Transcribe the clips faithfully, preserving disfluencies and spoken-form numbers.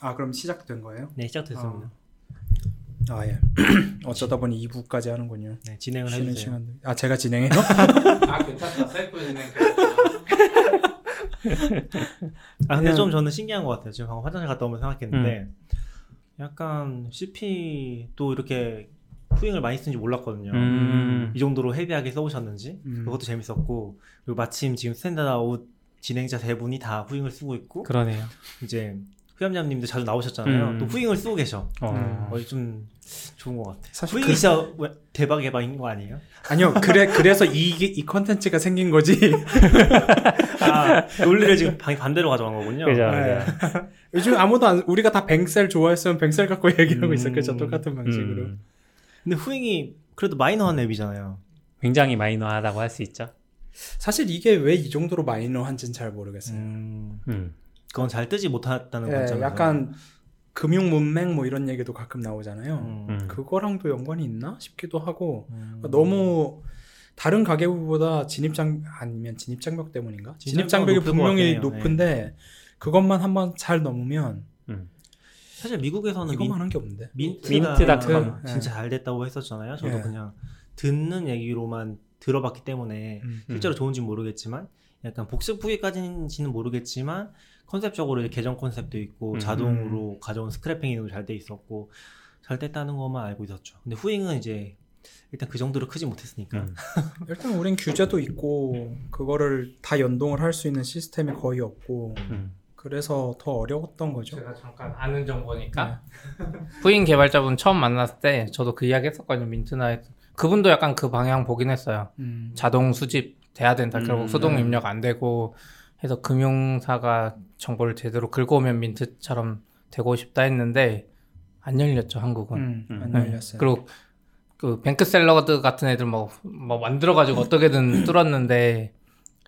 아 그럼 시작된 거예요? 네 시작됐습니다. 아, 아 예. 어쩌다 보니 이 부까지 하는군요. 네 진행을 해주세요. 시간들. 아 제가 진행해요? 아 괜찮다. 셀프 진행. 아 근데 좀 저는 신기한 것 같아요. 지금 방금 화장실 갔다 오면 생각했는데 음. 약간 씨피도 이렇게 후잉을 많이 쓰는지 몰랐거든요. 음. 이 정도로 헤비하게 써보셨는지 음. 그것도 재밌었고 그리고 마침 지금 스탠다드아웃 진행자 세 분이 다 후잉을 쓰고 있고 그러네요. 이제 후얌얌님도 자주 나오셨잖아요. 음. 또 후잉을 쓰고 계셔. 어. 어, 좀 좋은 것 같아. 사실 후잉이 진짜 그... 대박 개방인 거 아니에요? 아니요. 그래 그래서 이 이 컨텐츠가 생긴 거지. 아, 논리를 지금 반대로 가져간 거군요. 그죠. 네. 요즘 아무도 안, 우리가 다 뱅셀 좋아했으면 뱅셀 갖고 얘기하고 음. 있었겠죠. 똑같은 방식으로. 음. 근데 후잉이 그래도 마이너한 앱이잖아요. 굉장히 마이너하다고 할 수 있죠. 사실 이게 왜 이 정도로 마이너한지는 잘 모르겠어요. 음. 음. 그건 잘 뜨지 못했다는 네, 관점에서 약간 금융 문맹 뭐 이런 얘기도 가끔 나오잖아요. 음. 그거랑도 연관이 있나 싶기도 하고 음. 그러니까 너무 다른 가계부보다 진입장 아니면 진입장벽 때문인가? 진입장벽이 분명히 높은데 네. 그것만 한번 잘 넘으면 음. 사실 미국에서는 이것만 한 게 없는데 민트닷컴 네. 진짜 잘 됐다고 했었잖아요. 저도 네. 그냥 듣는 얘기로만 들어봤기 때문에 음. 실제로 음. 좋은지는 모르겠지만 약간 복습 후기까지는 모르겠지만 컨셉적으로 계정 컨셉도 있고 음. 자동으로 가져온 스크래핑이 잘 돼 있었고 잘 됐다는 것만 알고 있었죠. 근데 후잉은 이제 일단 그 정도로 크지 못했으니까 음. 일단 우린 규제도 있고 음. 그거를 다 연동을 할 수 있는 시스템이 거의 없고 음. 그래서 더 어려웠던 거죠. 제가 잠깐 아는 정보니까 네. 후잉 개발자분 처음 만났을 때 저도 그 이야기 했었거든요. 민트나 그분도 약간 그 방향 보긴 했어요. 음. 자동 수집 돼야 된다. 음, 결국 수동 네. 입력 안 되고 해서 금융사가 정보를 제대로 긁어오면 민트처럼 되고 싶다 했는데 안 열렸죠. 한국은. 음, 안 네. 열렸어요. 그리고 그 뱅크샐러드 같은 애들 뭐, 뭐 만들어가지고 어떻게든 뚫었는데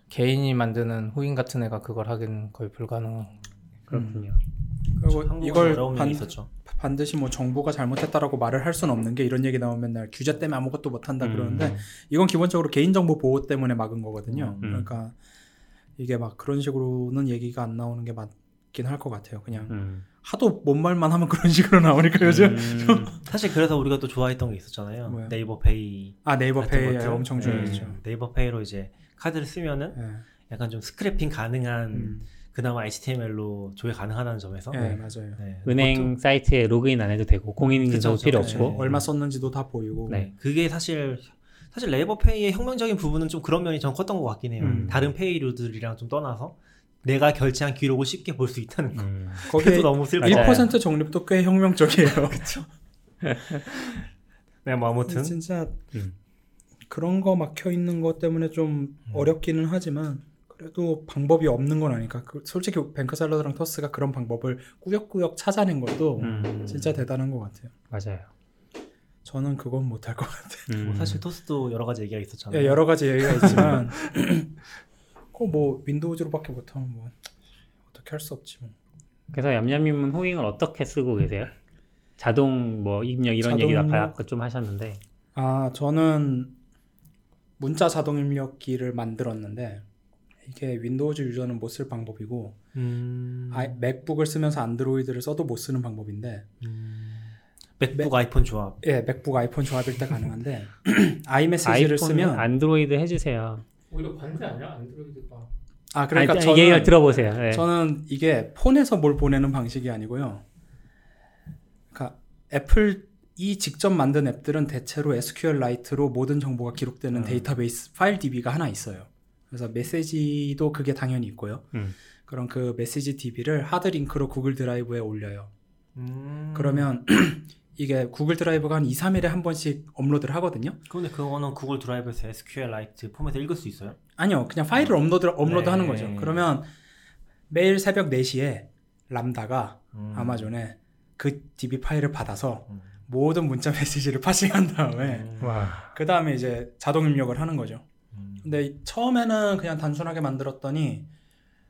개인이 만드는 후잉 같은 애가 그걸 하기는 거의 불가능. 그렇군요. 음. 그리고 이걸 반, 있었죠. 반드시 뭐 정부가 잘못했다라고 말을 할 수는 없는 게 이런 얘기 나오면 맨날 규제 때문에 아무것도 못한다 음. 그러는데 이건 기본적으로 개인정보 보호 때문에 막은 거거든요. 음. 그러니까 이게 막 그런 식으로는 얘기가 안 나오는 게 맞긴 할 것 같아요. 그냥 음. 하도 뭔 말만 하면 그런 식으로 나오니까 요즘 음. 사실 그래서 우리가 또 좋아했던 게 있었잖아요. 뭐요? 네이버페이 아 네이버페이 엄청 중요했죠. 네. 네이버페이로 이제 카드를 쓰면은 네. 약간 좀 스크래핑 가능한 음. 그나마 에이치티엠엘로 조회 가능하다는 점에서 네, 네. 맞아요. 네. 은행 사이트에 로그인 안 해도 되고 공인인증서 필요 없고 네. 얼마 썼는지도 다 보이고 네. 그게 사실 사실 네이버페이의 혁명적인 부분은 좀 그런 면이 좀 컸던 것 같긴 해요. 음. 다른 페이류들이랑 좀 떠나서 내가 결제한 기록을 쉽게 볼 수 있다는 거. 음. 거기에 너무 슬퍼. 일 퍼센트 적립도 꽤 혁명적이에요. 그렇죠. 네, 뭐 아무튼 진짜 음. 그런 거 막혀 있는 것 때문에 좀 음. 어렵기는 하지만 그래도 방법이 없는 건 아니까. 그 솔직히 뱅크샐러드랑 터스가 그런 방법을 꾸역꾸역 찾아낸 것도 음. 진짜 대단한 것 같아요. 맞아요. 저는 그건 못할 것 같아요. 음. 사실 토스도 여러 가지 얘기가 있었잖아요. 예, 여러 가지 얘기가 있지만 꼭 뭐 윈도우즈로밖에 못하면 뭐 어떻게 할 수 없지 뭐. 그래서 얌얌님은 후잉을 어떻게 쓰고 계세요? 자동 뭐 입력 이런 자동... 얘기 아까 좀 하셨는데 아 저는 문자 자동 입력기를 만들었는데 이게 윈도우즈 유저는 못 쓸 방법이고 음... 아이, 맥북을 쓰면서 안드로이드를 써도 못 쓰는 방법인데 음... 맥북 맥, 아이폰 조합. 예, 맥북 아이폰 조합일 때 가능한데 아이메시지를 쓰면 안드로이드 해주세요. 오히려 반대 아니야 안드로이드가? 아 그러니까 아니, 저는 얘기를 들어보세요. 네. 저는 이게 폰에서 뭘 보내는 방식이 아니고요. 그러니까 애플이 직접 만든 앱들은 대체로 에스큐엘라이트로 모든 정보가 기록되는 음. 데이터베이스 파일 디비가 하나 있어요. 그래서 메시지도 그게 당연히 있고요. 음. 그럼 그 메시지 디비를 하드링크로 구글 드라이브에 올려요. 음. 그러면 이게 구글 드라이브가 한 이, 삼 일에 한 번씩 업로드를 하거든요. 그런데 그거는 구글 드라이브에서 에스큐엘라이트 폼에서 읽을 수 있어요? 아니요. 그냥 파일을 업로드, 업로드하는 네. 거죠. 그러면 매일 새벽 네 시에 람다가 음. 아마존에 그 디비 파일을 받아서 음. 모든 문자 메시지를 파싱한 다음에 음. 그 다음에 이제 자동 입력을 하는 거죠. 음. 근데 처음에는 그냥 단순하게 만들었더니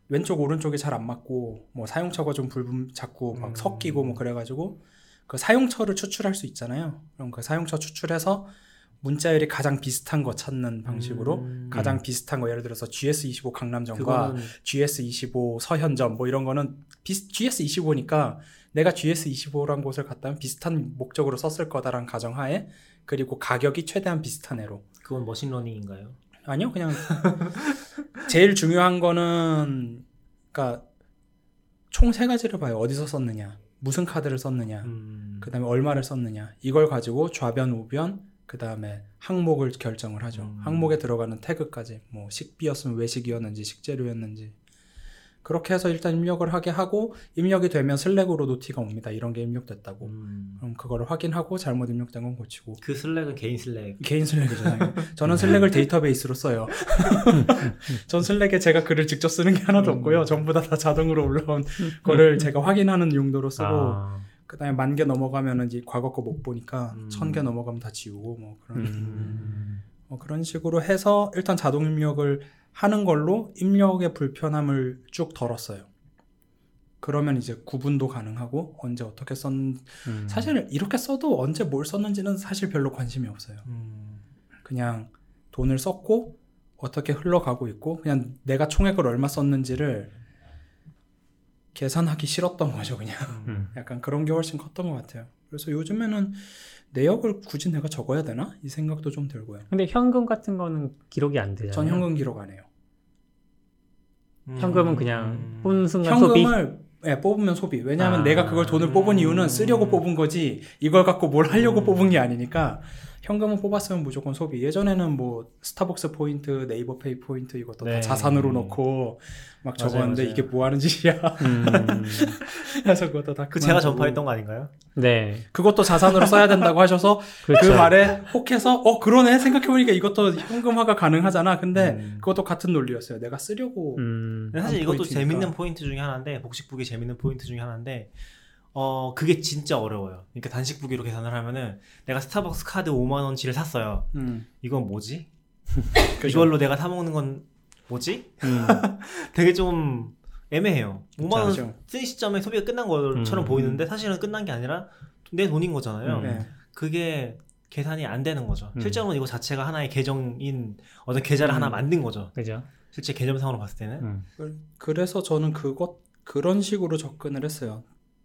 왼쪽 오른쪽이 잘 안 맞고 뭐 사용처가 좀 불분 자꾸 막 음. 섞이고 뭐 그래가지고 그 사용처를 추출할 수 있잖아요. 그럼 그 사용처 추출해서 문자열이 가장 비슷한 거 찾는 방식으로 음. 가장 비슷한 거 예를 들어서 지에스 이십오 강남점과 지에스 이십오 서현점 뭐 이런 거는 지에스 이십오니까 내가 지에스 이십오란 곳을 갔다면 비슷한 목적으로 썼을 거다라는 가정하에 그리고 가격이 최대한 비슷한 애로. 그건 머신러닝인가요? 아니요, 그냥 제일 중요한 거는 그러니까 총 세 가지를 봐요. 어디서 썼느냐, 무슨 카드를 썼느냐, 음. 그 다음에 얼마를 썼느냐. 이걸 가지고 좌변, 우변, 그 다음에 항목을 결정을 하죠. 음. 항목에 들어가는 태그까지 뭐 식비였으면 외식이었는지 식재료였는지 그렇게 해서 일단 입력을 하게 하고 입력이 되면 슬랙으로 노티가 옵니다. 이런 게 입력됐다고. 음. 그럼 그거를 확인하고 잘못 입력된 건 고치고. 그 슬랙은 개인 슬랙. 개인 슬랙이잖아요. 저는 슬랙을 데이터베이스로 써요. 전 슬랙에 제가 글을 직접 쓰는 게 하나도 음. 없고요. 전부 다, 다 자동으로 올라온 거를 제가 확인하는 용도로 쓰고 아. 그다음에 만 개 넘어가면은 이제 과거 거 못 보니까 음. 천 개 넘어가면 다 지우고 뭐 그런 음. 뭐 그런 식으로 해서 일단 자동 입력을 하는 걸로 입력의 불편함을 쭉 덜었어요. 그러면 이제 구분도 가능하고 언제 어떻게 썼는지 음. 사실 이렇게 써도 언제 뭘 썼는지는 사실 별로 관심이 없어요. 음. 그냥 돈을 썼고 어떻게 흘러가고 있고 그냥 내가 총액을 얼마 썼는지를 계산하기 싫었던 거죠. 그냥 음. 약간 그런 게 훨씬 컸던 것 같아요. 그래서 요즘에는 내역을 굳이 내가 적어야 되나? 이 생각도 좀 들고요. 근데 현금 같은 거는 기록이 안 되잖아요. 전 현금 기록 안 해요. 음. 현금은 그냥 뽑는 순간 현금을, 소비? 현금을 예, 뽑으면 소비. 왜냐하면 아. 내가 그걸 돈을 뽑은 이유는 쓰려고 뽑은 거지 이걸 갖고 뭘 하려고 음. 뽑은 게 아니니까 현금은 뽑았으면 무조건 소비. 예전에는 뭐 스타벅스 포인트, 네이버페이 포인트 이것도 네. 다 자산으로 넣고 막 맞아요, 적었는데 맞아요. 이게 뭐 하는 짓이야. 음. 그래서 그것도 다 그 제가 전파했던 거 아닌가요? 네. 그것도 자산으로 써야 된다고 하셔서 그렇죠. 그 말에 혹해서 어 그러네 생각해보니까 이것도 현금화가 가능하잖아. 근데 음. 그것도 같은 논리였어요. 내가 쓰려고. 음. 사실 이것도 포인트니까. 재밌는 포인트 중에 하나인데 복식부기 재밌는 포인트 중에 하나인데. 어 그게 진짜 어려워요. 그러니까 단식부기로 계산을 하면은 내가 스타벅스 카드 오만 원치를 샀어요. 음. 이건 뭐지? 이걸로 내가 사 먹는 건 뭐지? 음. 되게 좀 애매해요. 오만 원 쓴 시점에 소비가 끝난 것처럼 음. 보이는데 사실은 끝난 게 아니라 내 돈인 거잖아요. 음. 네. 그게 계산이 안 되는 거죠. 음. 실제로는 이거 자체가 하나의 계정인 어떤 계좌를 음. 하나 만든 거죠. 그죠? 실제 개념상으로 봤을 때는. 음. 그래서 저는 그것 그런 식으로 접근을 했어요.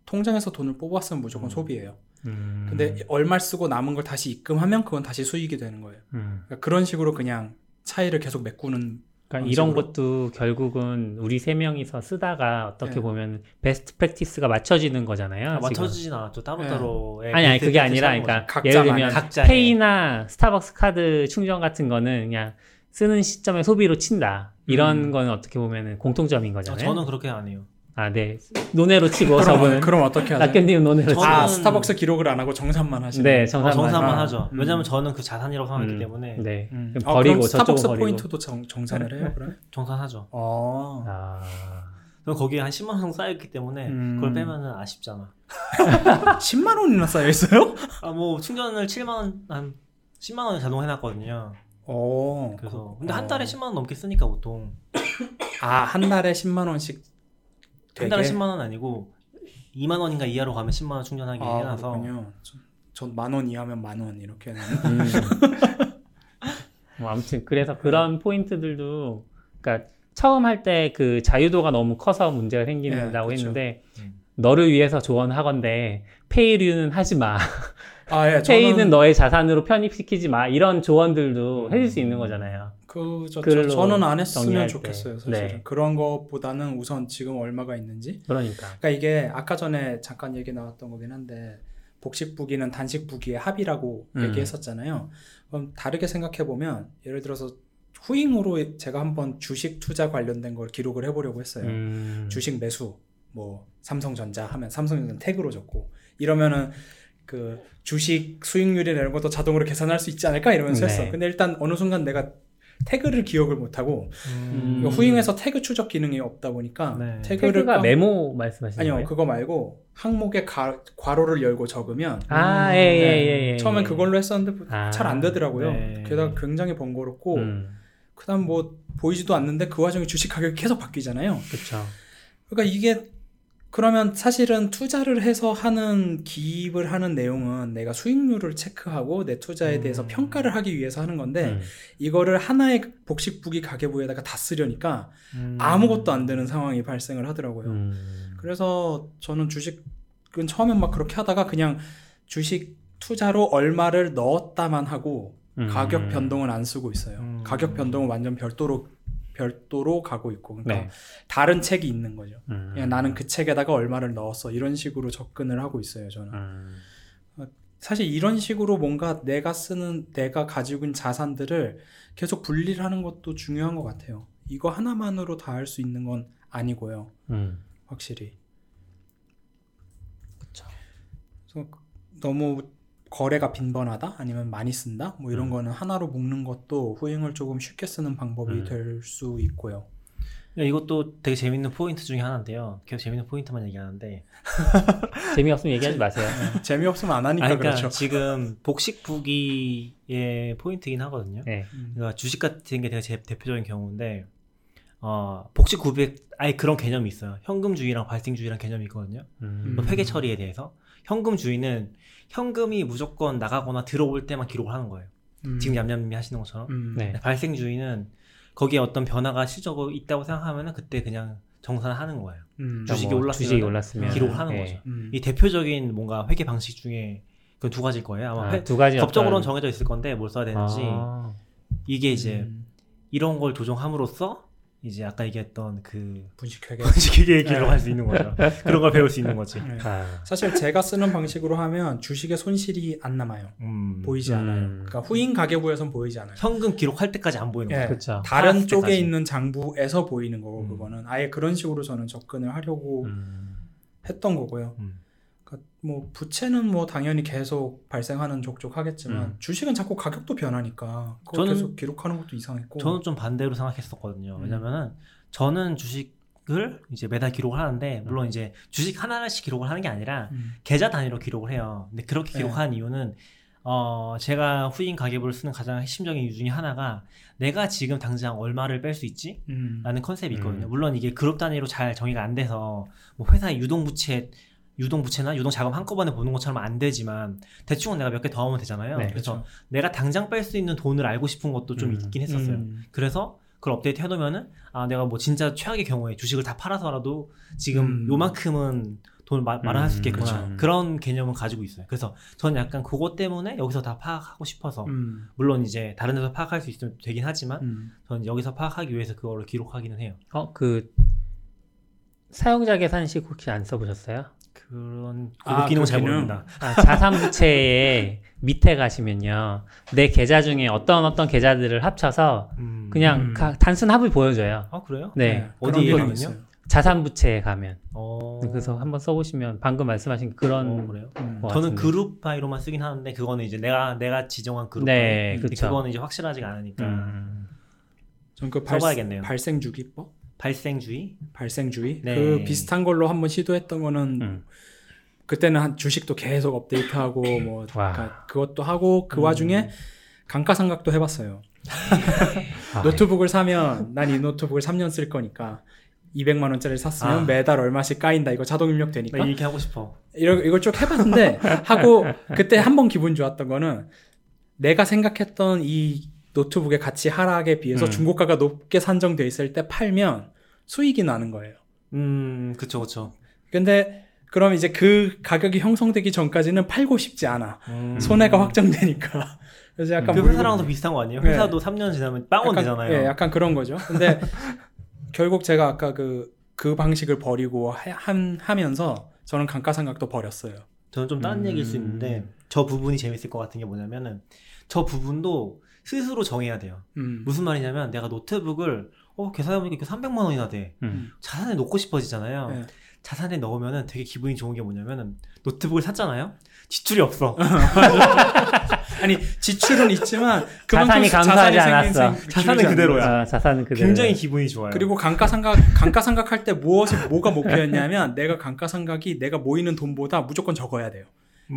통장에서 돈을 뽑았으면 무조건 음. 소비예요. 음. 근데 얼마 쓰고 남은 걸 다시 입금하면 그건 다시 수익이 되는 거예요. 음. 그러니까 그런 식으로 그냥 차이를 계속 메꾸는. 그러니까 이런 것도 결국은 우리 세 명이서 쓰다가 어떻게 네. 보면 베스트 프랙티스가 맞춰지는 거잖아요. 아, 맞춰지진 않았죠. 따로따로. 네. 아니 아니 그게 아니라 그러니까 예를 들면 각자에. 페이나 스타벅스 카드 충전 같은 거는 그냥 쓰는 시점에 소비로 친다. 이런 음. 건 어떻게 보면 공통점인 거잖아요. 아, 저는 그렇게 안 해요. 아, 네. 논외로 치고 저분은. 그럼 어떻게 하죠? 낙견님 논외로 치고. 아, 스타벅스 기록을 안 하고 정산만 하시는. 네, 정산만, 어, 정산만 아, 하죠. 음. 왜냐면 저는 그 자산이라고 생각하기 음. 때문에. 네. 음. 그럼 버리고 아, 그럼 스타벅스 저쪽은 버리고. 포인트도 정, 정산을 해요, 그럼? 정산하죠. 어. 아. 그럼 거기에 한 십만 원 정도 쌓여있기 때문에 음. 그걸 빼면은 아쉽잖아. 십만 원이나 쌓여있어요? 아, 뭐 충전을 칠만 원, 한 십만 원을 자동 해놨거든요. 오. 그래서. 근데 어. 한 달에 십만 원 넘게 쓰니까 보통. 아, 한 달에 십만 원씩. 한 달에 십만 원 아니고 이만 원인가 이하로 가면 십만 원 충전하기 아, 해놔서 그렇군요. 전 만 원 이하면 만 원 이렇게 음. 뭐 아무튼 그래서 그런 포인트들도 그러니까 처음 할 때 그 자유도가 너무 커서 문제가 생긴다고 예, 했는데 음. 너를 위해서 조언하건대 페이류는 하지 마. 아, 예, 페이는 저는... 너의 자산으로 편입시키지 마. 이런 조언들도 음. 해줄 수 있는 거잖아요. 그, 저, 저, 저는 안 했으면 좋겠어요. 사실은. 네. 그런 것보다는 우선 지금 얼마가 있는지. 그러니까. 그러니까 이게 아까 전에 잠깐 얘기 나왔던 거긴 한데 복식부기는 단식부기의 합이라고 음. 얘기했었잖아요. 그럼 다르게 생각해보면 예를 들어서 후잉으로 제가 한번 주식 투자 관련된 걸 기록을 해보려고 했어요. 음. 주식 매수, 뭐 삼성전자 하면 삼성전자 태그로 적고 이러면은 그 주식 수익률이라는 것도 자동으로 계산할 수 있지 않을까 이러면서 네. 했어. 근데 일단 어느 순간 내가 태그를 기억을 못하고 음. 후잉에서 태그 추적 기능이 없다 보니까 네. 태그를 태그가 꽉... 메모 말씀하시는 아니요, 거예요? 그거 말고 항목에 가, 괄호를 열고 적으면 아, 음, 예, 네. 예, 예, 예, 처음엔 그걸로 했었는데 아, 잘 안 되더라고요. 네. 게다가 굉장히 번거롭고 음. 그다음 뭐 보이지도 않는데 그 와중에 주식 가격이 계속 바뀌잖아요. 그쵸. 그러니까 이게 그러면 사실은 투자를 해서 하는 기입을 하는 내용은 내가 수익률을 체크하고 내 투자에 음. 대해서 평가를 하기 위해서 하는 건데 음. 이거를 하나의 복식부기 가계부에다가 다 쓰려니까 음. 아무것도 안 되는 상황이 발생을 하더라고요. 음. 그래서 저는 주식은 처음엔 막 그렇게 하다가 그냥 주식 투자로 얼마를 넣었다만 하고 음. 가격 변동은 안 쓰고 있어요. 음. 가격 변동은 완전 별도로 별도로 가고 있고, 그러니까 네. 다른 책이 있는 거죠. 음. 그냥 나는 그 책에다가 얼마를 넣었어, 이런 식으로 접근을 하고 있어요, 저는. 음. 사실 이런 식으로 뭔가 내가 쓰는, 내가 가지고 있는 자산들을 계속 분리를 하는 것도 중요한 것 같아요. 이거 하나만으로 다 할 수 있는 건 아니고요. 음. 확실히. 그쵸. 그래서 너무 거래가 빈번하다, 아니면 많이 쓴다, 뭐 이런 음. 거는 하나로 묶는 것도 후잉을 조금 쉽게 쓰는 방법이 음. 될 수 있고요. 이것도 되게 재밌는 포인트 중에 하나인데요. 계속 재밌는 포인트만 얘기하는데 재미없으면 얘기하지 마세요. 재미없으면 안 하니까. 아니, 그러니까 그렇죠. 지금 복식 부기의 포인트이긴 하거든요. 네. 그러니까 주식 같은 게 되게 제, 대표적인 경우인데 어, 복식 구백 아예 그런 개념이 있어요. 현금주의랑 발생주의랑 개념이 있거든요. 음. 회계 처리에 대해서. 현금주의는 현금이 무조건 나가거나 들어올 때만 기록을 하는 거예요. 음. 지금 얌얌이 하시는 것처럼. 음. 네. 발생주의는 거기에 어떤 변화가 실적으로 있다고 생각하면 그때 그냥 정산을 하는 거예요. 음. 주식이, 뭐, 올랐으면 주식이 올랐으면 기록을 하는 네. 거죠. 음. 이 대표적인 뭔가 회계 방식 중에 그 두 가지일 거예요. 아마 아, 회, 두 가지 법적으로는 어떤... 정해져 있을 건데 뭘 써야 되는지. 아. 이게 이제 음. 이런 걸 조정함으로써 이제 아까 얘기했던 그 분식회계 분식회계 기록을 할 수 있는 거죠. 그런 걸 배울 수 있는 거지. 네. 아. 사실 제가 쓰는 방식으로 하면 주식의 손실이 안 남아요. 음. 보이지 음. 않아요. 그러니까 후잉 가계부에서는 보이지 않아요. 현금 기록할 때까지 안 보이는 네. 거죠. 그쵸. 다른 쪽에 때까지. 있는 장부에서 보이는 거고 음. 그거는 아예 그런 식으로 저는 접근을 하려고 음. 했던 거고요. 음. 그러니까 뭐 부채는 뭐 당연히 계속 발생하는 족족 하겠지만 음. 주식은 자꾸 가격도 변하니까 그걸 저는, 계속 기록하는 것도 이상했고. 저는 좀 반대로 생각했었거든요. 음. 왜냐면은 저는 주식을 이제 매달 기록을 하는데 물론 음. 이제 주식 하나씩 기록을 하는 게 아니라 음. 계좌 단위로 기록을 해요. 근데 그렇게 기록한 네. 이유는 어 제가 후잉 가계부를 쓰는 가장 핵심적인 이유 중에 하나가 내가 지금 당장 얼마를 뺄 수 있지? 음. 라는 컨셉이 있거든요. 음. 물론 이게 그룹 단위로 잘 정의가 안 돼서 뭐 회사의 유동부채 유동부채나 유동자금 한꺼번에 보는 것처럼 안 되지만 대충은 내가 몇 개 더 하면 되잖아요. 네, 그래서 그렇죠. 내가 당장 뺄 수 있는 돈을 알고 싶은 것도 좀 음, 있긴 했었어요. 음. 그래서 그걸 업데이트 해놓으면은 아 내가 뭐 진짜 최악의 경우에 주식을 다 팔아서라도 지금 음. 요만큼은 돈을 마, 마련할 수 있겠구나. 음, 그렇죠. 그런 개념을 가지고 있어요. 그래서 저는 약간 그것 때문에 여기서 다 파악하고 싶어서 음. 물론 이제 다른 데서 파악할 수 있으면 되긴 하지만 음. 저는 여기서 파악하기 위해서 그거를 기록하기는 해요. 어? 그 사용자 계산식 혹시 안 써보셨어요? 그런 아, 기능 잘 모릅니다. 아, 자산부채의 밑에 가시면요, 내 계좌 중에 어떤 어떤 계좌들을 합쳐서 음, 그냥 음. 가, 단순 합을 보여줘요. 아 그래요? 네. 네. 어디에 가면요? 자산부채에 가면. 오. 그래서 한번 써보시면 방금 말씀하신 그런. 오, 그래요? 음. 저는 그룹 파일로만 쓰긴 하는데 그거는 이제 내가 내가 지정한 그룹. 네, 그렇죠. 그거는 이제 확실하지가 않으니까. 음. 전 그 써봐야겠네요. 발생주기법? 발생주의? 발생주의? 네. 그 비슷한 걸로 한번 시도했던 거는 음. 그때는 한 주식도 계속 업데이트하고 뭐 그러니까 그것도 하고 그 음. 와중에 감가상각도 해봤어요. 노트북을 사면 난 이 노트북을 삼 년 쓸 거니까 이백만 원짜리를 샀으면 아. 매달 얼마씩 까인다, 이거 자동 입력되니까. 나 이렇게 하고 싶어. 이러, 이걸 쭉 해봤는데 하고 그때 한번 기분 좋았던 거는 내가 생각했던 이 노트북의 가치 하락에 비해서 음. 중고가가 높게 산정돼 있을 때 팔면 수익이 나는 거예요. 음, 그쵸, 그쵸. 근데 그럼 이제 그 가격이 형성되기 전까지는 팔고 싶지 않아. 음. 손해가 확정되니까. 그래서 약간 그 회사랑도 비슷한 거 아니에요? 회사도 네. 삼 년 지나면 빵원 약간, 되잖아요. 예, 약간 그런 거죠. 근데 결국 제가 아까 그, 그 방식을 버리고 하, 한, 하면서 저는 감가상각도 버렸어요. 저는 좀 다른 음. 얘기일 수 있는데 저 부분이 재밌을 것 같은 게 뭐냐면은 저 부분도 스스로 정해야 돼요. 음. 무슨 말이냐면 내가 노트북을 어, 계산해보니까 삼백만 원이나 돼. 음. 자산에 넣고 싶어지잖아요. 네. 자산에 넣으면 되게 기분이 좋은 게 뭐냐면 노트북을 샀잖아요? 지출이 없어. 아니 지출은 있지만 자산이 감소하지 않았어. 생, 자산은 그대로야. 아, 자산은 그대로. 굉장히 기분이 좋아요. 그리고 감가상각 감가상각 할 때 무엇이 뭐가 목표였냐면 내가 감가상각이 내가 모이는 돈보다 무조건 적어야 돼요.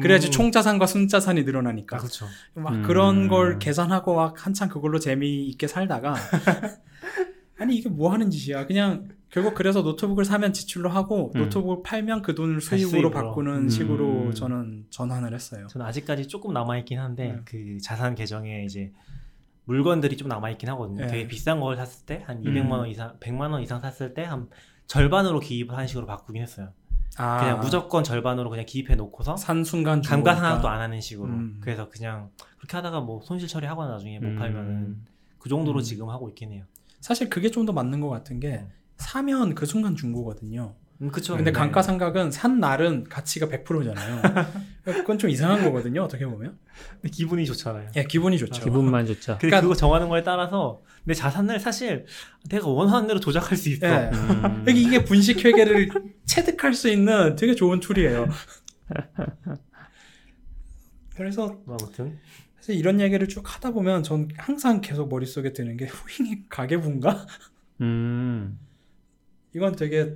그래야지 음. 총자산과 순자산이 늘어나니까. 아, 그렇죠. 막 음. 그런 걸 계산하고 막 한참 그걸로 재미있게 살다가 아니 이게 뭐 하는 짓이야. 그냥 결국 그래서 노트북을 사면 지출로 하고 음. 노트북을 팔면 그 돈을 수입으로, 수입으로 바꾸는 음. 식으로 저는 전환을 했어요. 저는 아직까지 조금 남아있긴 한데 네. 그 자산 계정에 이제 물건들이 좀 남아있긴 하거든요. 네. 되게 비싼 걸 샀을 때 한 이백만 원 이상, 백만 원 이상 샀을 때 한 절반으로 기입하는 식으로 바꾸긴 했어요. 아. 그냥 무조건 절반으로 그냥 기입해 놓고서 산 순간 감가상각도 안 하는 식으로. 음. 그래서 그냥 그렇게 하다가 뭐 손실 처리하거나 나중에 못 팔면은 그 정도로 음. 지금 하고 있긴 해요. 사실 그게 좀 더 맞는 것 같은 게 사면 그 순간 중고거든요. 음, 그쵸. 근데 네. 감가상각은 산 날은 가치가 백 퍼센트잖아요. 그건 좀 이상한 거거든요, 어떻게 보면. 근데 기분이 좋잖아요. 예, 기분이 좋죠. 아, 기분만 좋죠. 그러니까 그거 정하는 거에 따라서 내 자산을 사실 내가 원하는 대로 조작할 수 있어. 예. 음. 이게 분식회계를 체득할 수 있는 되게 좋은 툴이에요. 그래서 아무튼 사실 이런 얘기를 쭉 하다 보면 전 항상 계속 머릿속에 드는 게 후잉이 가계부인가? 음. 이건 되게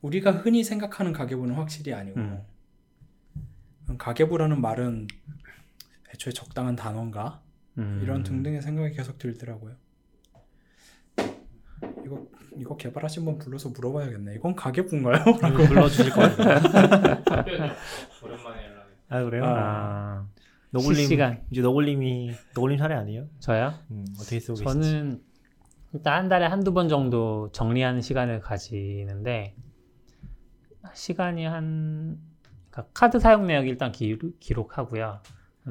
우리가 흔히 생각하는 가계부는 확실히 아니고 음. 가계부라는 말은 애초에 적당한 단어인가? 음. 이런 등등의 생각이 계속 들더라고요. 이거 이거 개발하신 분 불러서 물어봐야겠네. 이건 가계부인가요? 이거 불러주실 거예요. 오랜만에 연락해. 아 그래요? 아. 너굴림, 실시간. 이제 너굴림이 너굴림 사례 아니에요? 저요? 음, 어떻게 쓰고 계시지? 저는 일단 한 달에 한두 번 정도 정리하는 시간을 가지는데 시간이 한 그러니까 카드 사용 내역 일단 기, 기록하고요.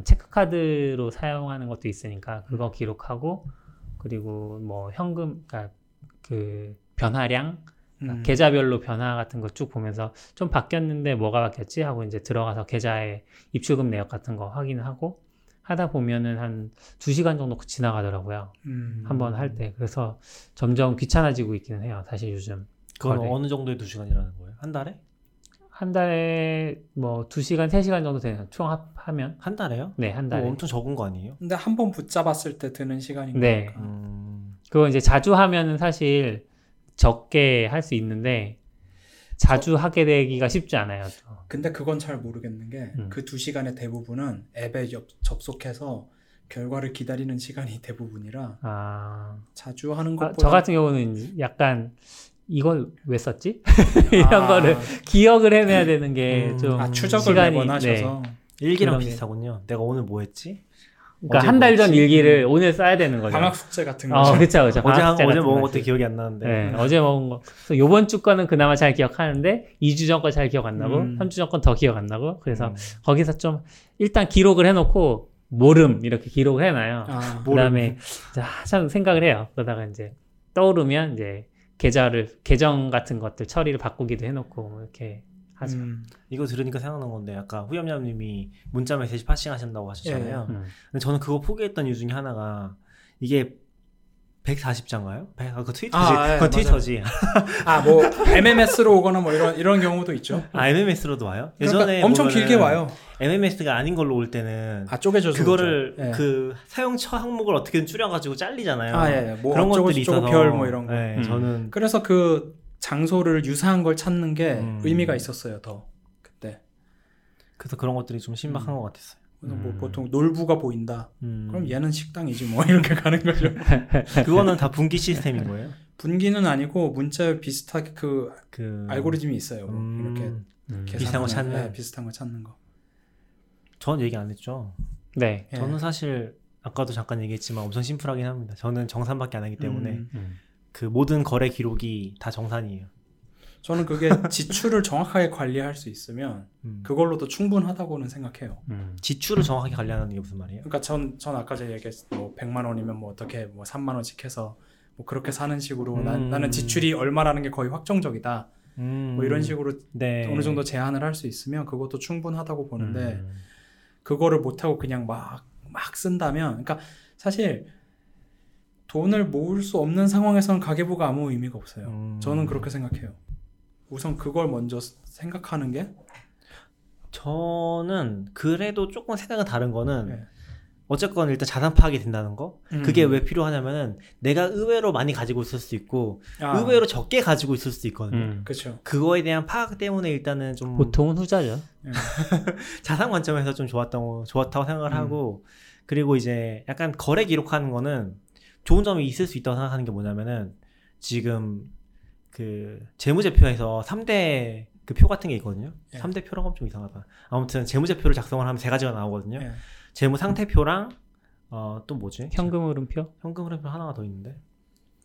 체크카드로 사용하는 것도 있으니까 그거 기록하고 그리고 뭐 현금 그러니까 그 변화량 그러니까 음. 계좌별로 변화 같은 거 쭉 보면서 좀 바뀌었는데 뭐가 바뀌었지 하고 이제 들어가서 계좌에 입출금 내역 같은 거 확인하고 하다 보면은 한 두 시간 정도 지나가더라고요. 음. 한번 할 때. 그래서 점점 귀찮아지고 있기는 해요. 사실 요즘. 그건 거래. 어느 정도의 두 시간이라는 거예요? 한 달에? 한 달에 뭐 두 시간, 세 시간 정도 되는 총 합하면. 한 달에요? 네, 한 달에. 엄청 적은 거 아니에요? 근데 한 번 붙잡았을 때 드는 시간인 네. 거니까. 음. 그거 이제 자주 하면은 사실 적게 할 수 있는데 자주 하게 되기가 쉽지 않아요. 또. 근데 그건 잘 모르겠는 게 그 두 음. 시간의 대부분은 앱에 접속해서 결과를 기다리는 시간이 대부분이라 아... 자주 하는 것보다 아, 저 같은 경우는 약간 이걸 왜 썼지? 이런 아... 거를 기억을 해내야 되는 게 좀 음... 아, 추적을 시간이... 원하셔서 네. 일기랑 비슷하군요. 내가 오늘 뭐 했지? 그러니까 한 달 전 일기를 오늘 써야 되는 거죠. 방학 숙제 같은 거. 어, 그렇죠, 그렇죠. 어제, 한, 어제 먹은 것도 기억이 안 나는데. 네, 어제 먹은 거. 그래서 요번 주 거는 그나마 잘 기억하는데 이 주 전 거 잘 기억 안 나고 음. 삼 주 전 건 더 기억 안 나고 그래서 음. 거기서 좀 일단 기록을 해놓고 모름 이렇게 기록을 해놔요. 아, 그 다음에 참 생각을 해요. 그러다가 이제 떠오르면 이제 계좌를 계정 같은 것들 처리를 바꾸기도 해놓고 이렇게. 음. 이거 들으니까 생각난 건데 아까 후염냠님이 문자 메시지 파싱하신다고 하셨잖아요. 예, 음. 근데 저는 그거 포기했던 이유 중에 하나가 이게 백사십 자인가요? 아, 그 트위터지. 아, 예, 그 트위터지. 아, 뭐 엠엠에스로 오거나 뭐 이런 이런 경우도 있죠. 아, 엠엠에스로도 와요? 예전에 그러니까 엄청 길게 와요. 엠엠에스가 아닌 걸로 올 때는 아, 쪼개져서 그거를 예. 그 사용처 항목을 어떻게든 줄여가지고 잘리잖아요. 아, 예, 예. 뭐 그런 것들이 있어서 별 뭐 이런 거. 예, 음. 저는 그래서 그 장소를 유사한 걸 찾는 게 음. 의미가 있었어요, 더 그때. 그래서 그런 것들이 좀 신박한 음. 것 같았어요. 그래서 뭐 음. 보통 놀부가 보인다. 음. 그럼 얘는 식당이지 뭐 이렇게 가는 거죠. 그거는 다 분기 시스템인 거예요? 분기는 아니고 문자에 비슷하게 그, 그... 알고리즘이 있어요. 음. 이렇게 음. 비슷한 거 찾는. 네, 비슷한 거 찾는 거. 전 얘기 안 했죠. 네. 예. 저는 사실 아까도 잠깐 얘기했지만 엄청 심플하긴 합니다. 저는 정산밖에 안 하기 때문에. 음. 음. 그 모든 거래 기록이 다 정산이에요. 저는 그게 지출을 정확하게 관리할 수 있으면 음. 그걸로도 충분하다고는 생각해요. 음. 지출을 정확하게 관리하는 게 무슨 말이에요? 그러니까 전, 전 아까 제가 얘기했을 때 뭐 백만 원이면 뭐 어떻게 뭐 삼만 원씩 해서 뭐 그렇게 사는 식으로 음. 난, 나는 지출이 얼마라는 게 거의 확정적이다. 음. 뭐 이런 식으로 네. 어느 정도 제한을 할 수 있으면 그것도 충분하다고 보는데 음. 그거를 못하고 그냥 막, 막 쓴다면 그러니까 사실 돈을 모을 수 없는 상황에서는 가계부가 아무 의미가 없어요. 음. 저는 그렇게 생각해요. 우선 그걸 먼저 생각하는 게 저는 그래도 조금 생각은 다른 거는 네. 어쨌건 일단 자산 파악이 된다는 거 음. 그게 왜 필요하냐면은 내가 의외로 많이 가지고 있을 수도 있고 아. 의외로 적게 가지고 있을 수도 있거든요. 음. 그렇죠. 그거에 대한 파악 때문에 일단은 좀 보통은 후자죠. 자산 관점에서 좀 좋았다고 좋았다고 생각을 음. 하고 그리고 이제 약간 거래 기록하는 거는 좋은 점이 있을 수 있다고 생각하는 게 뭐냐면은 지금 그 재무제표에서 삼 대 그 표 같은 게 있거든요. 예. 삼 대 표라고 하면 좀 이상하다. 아무튼 재무제표를 작성을 하면 세 가지가 나오거든요. 예. 재무상태표랑 어, 또 뭐지? 현금흐름표? 현금흐름표 하나가 더 있는데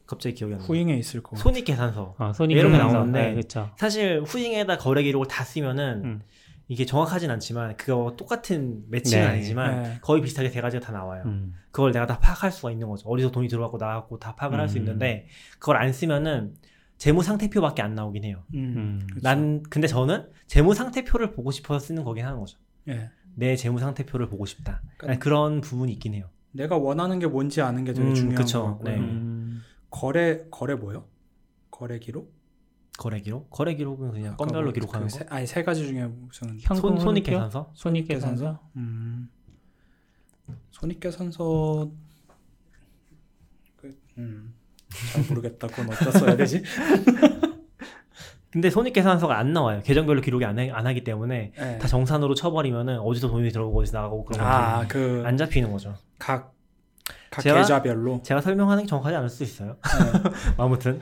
갑자기 기억이 안 나요. 후잉에 있을 거. 손익계산서. 아, 손익계산서. 나오는데 네, 사실 후잉에다 거래 기록을 다 쓰면은 음. 이게 정확하진 않지만 그거 똑같은 매칭은 네. 아니지만 네. 거의 비슷하게 세 가지가 다 나와요. 음. 그걸 내가 다 파악할 수가 있는 거죠. 어디서 돈이 들어갔고 나갔고 다 파악을 음. 할 수 있는데 그걸 안 쓰면은 재무상태표밖에 안 나오긴 해요. 음, 난 근데 저는 재무상태표를 보고 싶어서 쓰는 거긴 하는 거죠. 예. 내 재무상태표를 보고 싶다. 그러니까 그런 부분이 있긴 해요. 내가 원하는 게 뭔지 아는 게 되게 음, 중요한 거고. 네. 음. 거래 거래 뭐요? 거래 기록? 거래 기록? 거래 기록은 그냥 건별로 뭐, 기록하는 그 거. 세, 아니 세 가지 중에 무슨 손 손익계산서? 손익계산서? 음. 손익계산서. 그, 음. 잘 모르겠다. 그건 어디다 써야 되지? 근데 손익계산서가 안 나와요. 계정별로 기록이 안, 하, 안 하기 때문에 네. 다 정산으로 쳐버리면은 어디서 돈이 들어오고 어디서 나가고 그런 아, 그 안 잡히는 거죠. 각, 각 제가, 계좌별로 제가 설명하는 게 정확하지 않을 수 있어요. 네. 아무튼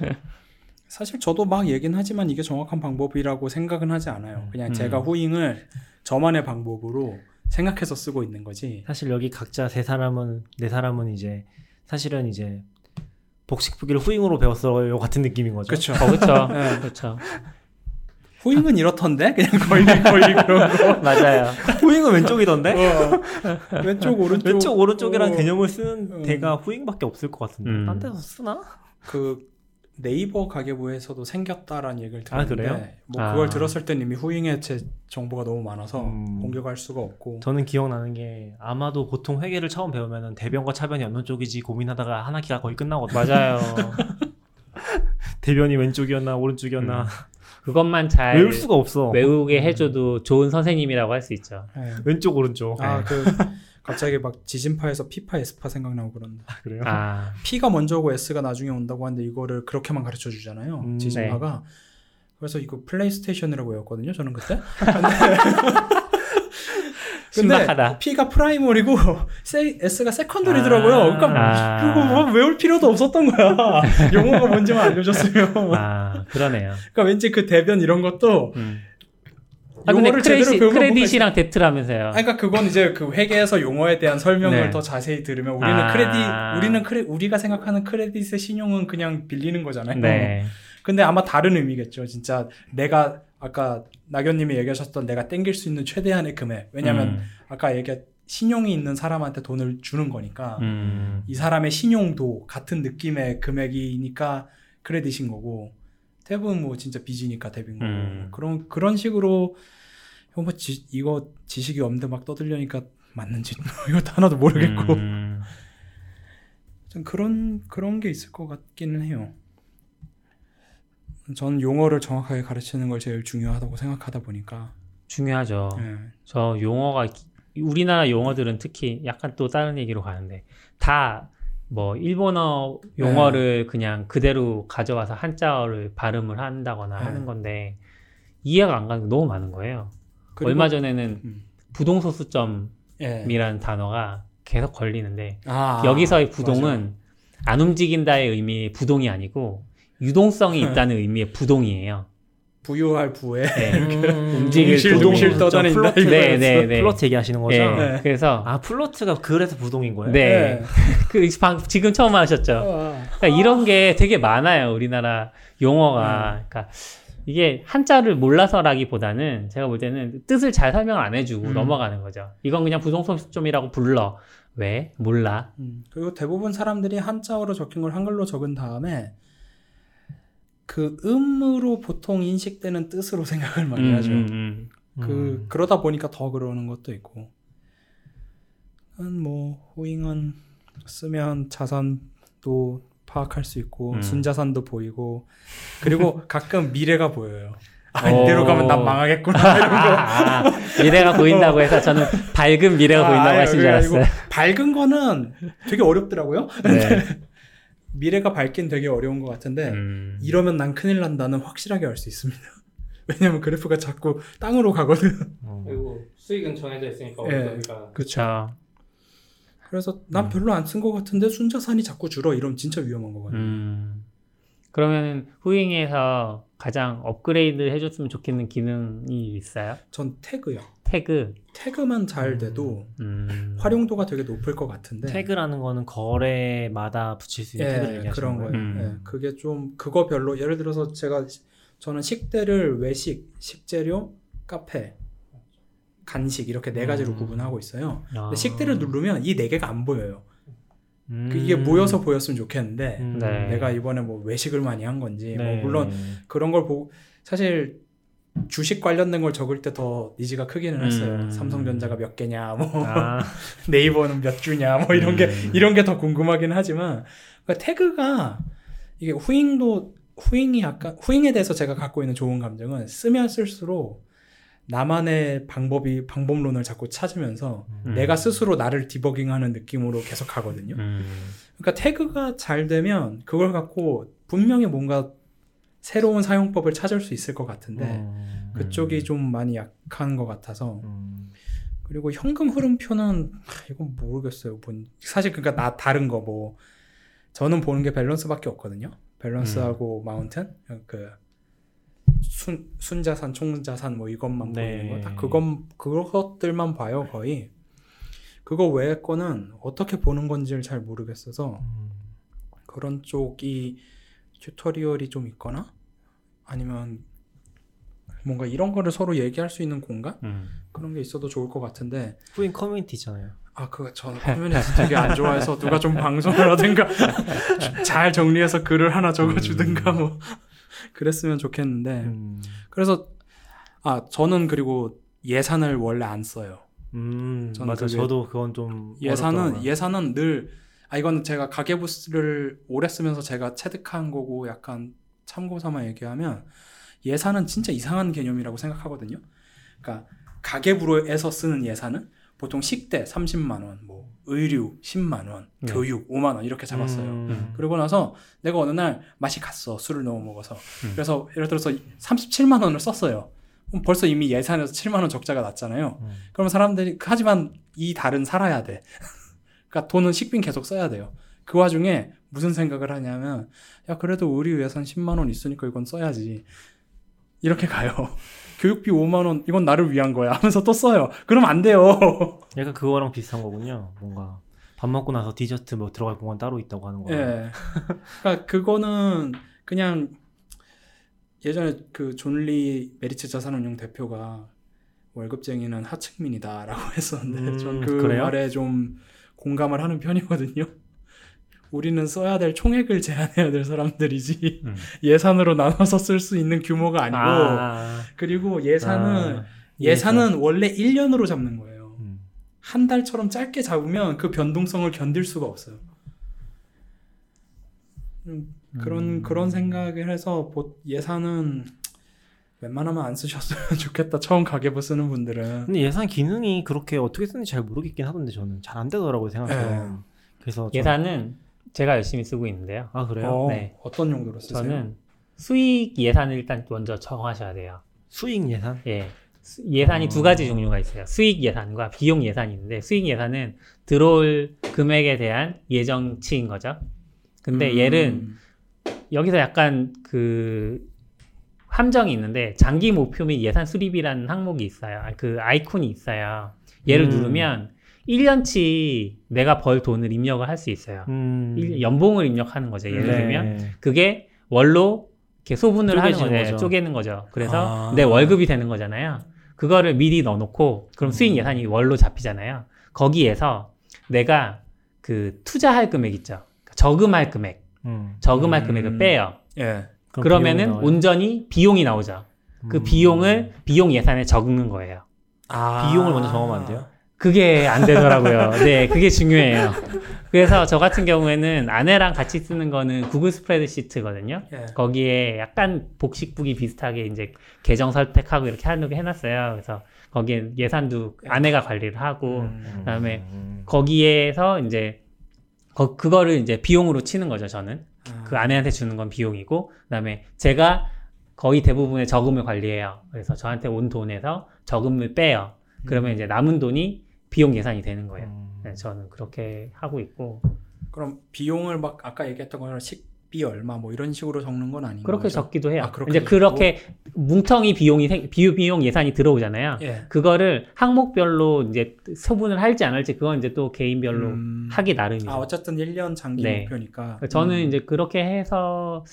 사실 저도 막 얘기는 하지만 이게 정확한 방법이라고 생각은 하지 않아요. 그냥 음. 제가 후잉을 저만의 방법으로 생각해서 쓰고 있는 거지. 사실 여기 각자 세 사람은 네 사람은 이제 사실은 이제 복식부기를 후잉으로 배웠어요 같은 느낌인 거죠. 그렇죠. 어, 그렇죠. 네, 그렇죠. 후잉은 이렇던데 그냥 걸리 걸리 그런 거. 맞아요. 후잉은 왼쪽이던데. 어. 왼쪽 오른쪽. 왼쪽 오른쪽이란 어. 개념을 쓰는 음. 데가 후잉밖에 없을 것 같은데. 음. 딴 데서 쓰나? 그 네이버 가계부에서도 생겼다라는 얘기를 들었는데. 아, 그래요? 뭐 아. 그걸 들었을 때 이미 후잉의 제 정보가 너무 많아서 음. 공격할 수가 없고. 저는 기억나는 게 아마도 보통 회계를 처음 배우면은 대변과 차변이 어느 쪽이지 고민하다가 한 학기가 거의 끝나거든요. 맞아요. 대변이 왼쪽이었나 오른쪽이었나 음. 그것만 잘 외울 수가 없어. 외우게 해줘도 음. 좋은 선생님이라고 할 수 있죠. 네. 왼쪽 오른쪽. 아, 그 갑자기 막 지진파에서 P파, S파 생각나고 그런다. 아, 그래요? 아. P가 먼저 오고 S가 나중에 온다고 하는데 이거를 그렇게만 가르쳐 주잖아요. 음, 지진파가. 네. 그래서 이거 플레이스테이션이라고 외웠거든요. 저는 그때. 근데 심각하다. P가 프라이머리고 S가 세컨더리더라고요. 아. 그러니까 그거 뭐 외울 필요도 없었던 거야. 용어가 뭔지만 알려줬으면. 아, 그러네요. 그러니까 왠지 그 대변 이런 것도 음. 아, 근데 크레딧, 크레딧이랑 데트라면서요. 아, 그러니까 그건 이제 그 회계에서 용어에 대한 설명을 네. 더 자세히 들으면 우리는 아~ 크레딧, 우리는 크레, 우리가 생각하는 크레딧의 신용은 그냥 빌리는 거잖아요. 네. 근데 아마 다른 의미겠죠. 진짜 내가 아까 나경님이 얘기하셨던 내가 땡길 수 있는 최대한의 금액. 왜냐면 음. 아까 얘기한 신용이 있는 사람한테 돈을 주는 거니까 음. 이 사람의 신용도 같은 느낌의 금액이니까 크레딧인 거고. 탭은 뭐 진짜 빚이니까 탭인 거고 음. 그런 그런 식으로 뭐 지, 이거 지식이 없는데 막 떠들려니까 맞는지 이것도 하나도 모르겠고 음. 좀 그런 그런 게 있을 것 같기는 해요. 전 용어를 정확하게 가르치는 걸 제일 중요하다고 생각하다 보니까 중요하죠. 네. 저 용어가 우리나라 용어들은 특히 약간 또 다른 얘기로 가는데 다 뭐 일본어 용어를 네. 그냥 그대로 가져와서 한자어를 발음을 한다거나 네. 하는 건데 이해가 안 가는 게 너무 많은 거예요. 그리고, 얼마 전에는 음. 부동소수점이라는 네. 단어가 계속 걸리는데 아, 여기서의 부동은 맞아요. 안 움직인다의 의미의 부동이 아니고 유동성이 있다는 의미의 부동이에요. 부유할 부에 네. 음, 움직일 동실 떠다닌다. 네네네. 플로트 얘기하시는 거죠? 네. 네. 그래서 아 플로트가 그래서 부동인 거예요? 네. 네. 그 방, 지금 처음 하셨죠. 그러니까 이런 게 되게 많아요. 우리나라 용어가. 음. 그러니까 이게 한자를 몰라서라기보다는 제가 볼 때는 뜻을 잘 설명 안 해주고 음. 넘어가는 거죠. 이건 그냥 부동소수점이라고 불러. 왜? 몰라. 음. 그리고 대부분 사람들이 한자어로 적힌 걸 한글로 적은 다음에. 그 음으로 보통 인식되는 뜻으로 생각을 많이 하죠. 음, 음, 음. 그 그러다 보니까 더 그러는 것도 있고. 뭐 후잉은 쓰면 자산도 파악할 수 있고 음. 순자산도 보이고 그리고 가끔 미래가 보여요. 아, 이대로 가면 난 망하겠구나 이런 거. 아, 미래가 보인다고 해서 저는 밝은 미래가 아, 보인다고 하신 줄 알았어요. 밝은 거는 되게 어렵더라고요. 네. 미래가 밝긴 되게 어려운 것 같은데 음. 이러면 난 큰일 난다는 확실하게 알 수 있습니다. 왜냐면 그래프가 자꾸 땅으로 가거든. 어. 그리고 수익은 정해져 있으니까 어렵다니까. 예. 그렇죠. 그래서 난 음. 별로 안 쓴 것 같은데 순자산이 자꾸 줄어 이러면 진짜 위험한 거거든요. 음. 그러면 후잉에서 가장 업그레이드 해줬으면 좋겠는 기능이 있어요? 전 태그요. 태그? 태그만 잘 돼도 음, 음. 활용도가 되게 높을 것 같은데. 태그라는 거는 거래마다 붙일 수 있는, 예, 태그를 얘기하시는 거예요? 음. 예, 그게 좀 그거별로, 예를 들어서 제가 저는 식대를 외식, 식재료, 카페, 간식 이렇게 네 가지로 음. 구분하고 있어요. 아. 근데 식대를 누르면 이 네 개가 안 보여요. 음. 이게 모여서 보였으면 좋겠는데, 음. 네. 내가 이번에 뭐 외식을 많이 한 건지, 네. 뭐 물론 그런 걸 보고, 사실 주식 관련된 걸 적을 때 더 니즈가 크기는 했어요. 음. 삼성전자가 몇 개냐, 뭐 아. 네이버는 몇 주냐, 뭐 이런 음. 게, 이런 게 더 궁금하긴 하지만, 그러니까 태그가, 이게 후잉도, 후잉이 약간, 후잉에 대해서 제가 갖고 있는 좋은 감정은 쓰면 쓸수록 나만의 방법이, 방법론을 자꾸 찾으면서 음. 내가 스스로 나를 디버깅하는 느낌으로 계속 가거든요. 음. 그러니까 태그가 잘 되면 그걸 갖고 분명히 뭔가 새로운 사용법을 찾을 수 있을 것 같은데 음. 그쪽이 좀 많이 약한 것 같아서 음. 그리고 현금 흐름표는 이건 모르겠어요. 사실 그러니까 나 다른 거 뭐 저는 보는 게 밸런스밖에 없거든요. 밸런스하고 음. 마운틴 그 순, 순자산, 총자산 뭐 이것만 네. 보는 거 다 그건 그것들만 봐요 거의. 그거 외의 거는 어떻게 보는 건지를 잘 모르겠어서 음. 그런 쪽이 튜토리얼이 좀 있거나 아니면 뭔가 이런 거를 서로 얘기할 수 있는 공간 음. 그런 게 있어도 좋을 것 같은데. 후잉 커뮤니티잖아요. 아, 그거 저는 커뮤니티 되게 안 좋아해서 누가 좀 방송을 하든가 잘 정리해서 글을 하나 적어주든가 음. 뭐. 그랬으면 좋겠는데 음. 그래서 아 저는 그리고 예산을 원래 안 써요. 음, 저는 맞아. 저도 그건 좀 예산은 어렵더라고요. 예산은 늘 아 이건 제가 가계부를 오래 쓰면서 제가 체득한 거고 약간 참고삼아 얘기하면 예산은 진짜 이상한 개념이라고 생각하거든요. 그러니까 가계부로에서 쓰는 예산은 보통 식대 삼십만 원, 뭐 의류 십만 원, 네. 교육 오만 원 이렇게 잡았어요. 음, 음. 그러고 나서 내가 어느 날 맛이 갔어. 술을 너무 먹어서. 음. 그래서 예를 들어서 삼십칠만 원을 썼어요. 그럼 벌써 이미 예산에서 칠만 원 적자가 났잖아요. 음. 그럼 사람들이 하지만 이 달은 살아야 돼. 그러니까 돈은 식빈 계속 써야 돼요. 그 와중에 무슨 생각을 하냐면 야 그래도 의류 예산 십만 원 있으니까 이건 써야지. 이렇게 가요. 교육비 오만 원 이건 나를 위한 거야 하면서 또 써요. 그럼 안 돼요. 약간 그거랑 비슷한 거군요. 뭔가 밥 먹고 나서 디저트 뭐 들어갈 공간 따로 있다고 하는 거예요. 예. 그러니까 그거는 그냥 예전에 그 존리 메리츠 자산운용 대표가 월급쟁이는 하층민이다라고 했었는데 음, 전 그 말에 좀 공감을 하는 편이거든요. 우리는 써야 될 총액을 제한해야 될 사람들이지 음. 예산으로 나눠서 쓸 수 있는 규모가 아니고 아. 그리고 예산은 아. 예산은 예산. 원래 일 년으로 잡는 거예요. 음. 한 달처럼 짧게 잡으면 그 변동성을 견딜 수가 없어요. 그런, 음. 그런 생각을 해서 예산은 웬만하면 안 쓰셨으면 좋겠다. 처음 가계부 쓰는 분들은. 근데 예산 기능이 그렇게 어떻게 쓰는지 잘 모르겠긴 하던데 저는 잘 안 되더라고요 생각해요. 그래서 예산은 제가 열심히 쓰고 있는데요. 아 그래요? 어, 네. 어떤 용도로 쓰세요? 저는 수익 예산을 일단 먼저 정하셔야 돼요. 수익 예산? 예. 수, 예산이 어... 두 가지 종류가 있어요. 수익 예산과 비용 예산이 있는데 수익 예산은 들어올 금액에 대한 예정치인 거죠. 근데 음... 얘는 여기서 약간 그 함정이 있는데 장기 목표 및 예산 수립이라는 항목이 있어요. 그 아이콘이 있어요. 얘를 음... 누르면 일 년치 내가 벌 돈을 입력을 할 수 있어요. 음. 일, 연봉을 입력하는 거죠. 예를 들면 네. 그게 월로 이렇게 소분을 하는 거죠. 거죠. 쪼개는 거죠. 그래서 아. 내 월급이 되는 거잖아요. 그거를 미리 넣어놓고 그럼 수익 예산이 음. 월로 잡히잖아요. 거기에서 내가 그 투자할 금액 있죠. 저금할 금액. 음. 저금할 음. 금액을 빼요. 예. 그러면은 온전히 비용이 나오죠. 그 음. 비용을 비용 예산에 적는 거예요. 아. 비용을 먼저 적으면 안 돼요? 그게 안 되더라고요. 네, 그게 중요해요. 그래서 저 같은 경우에는 아내랑 같이 쓰는 거는 구글 스프레드시트거든요. 예. 거기에 약간 복식부기 비슷하게 이제 계정 선택하고 이렇게 하는 게 해놨어요. 그래서 거기에 예산도 아내가 관리를 하고, 음, 그다음에 음. 거기에서 이제 거, 그거를 이제 비용으로 치는 거죠. 저는 음. 그 아내한테 주는 건 비용이고, 그다음에 제가 거의 대부분의 저금을 관리해요. 그래서 저한테 온 돈에서 저금을 빼요. 그러면 이제 남은 돈이 비용 예산이 되는 거예요. 음. 네, 저는 그렇게 하고 있고. 그럼 비용을 막 아까 얘기했던 것처럼 식비 비 얼마 뭐 이런 식으로 적는 건 아닌 그렇게 거죠? 적기도 해요. 아, 그렇게 이제 적고? 그렇게 뭉텅이 비용이 비용 예산이 들어오잖아요. 예. 그거를 항목별로 이제 소분을 할지 안 할지 그건 이제 또 개인별로 음... 하기 나름이죠. 아, 어쨌든 일 년 장기 네. 목표니까. 저는 음... 이제 그렇게 해서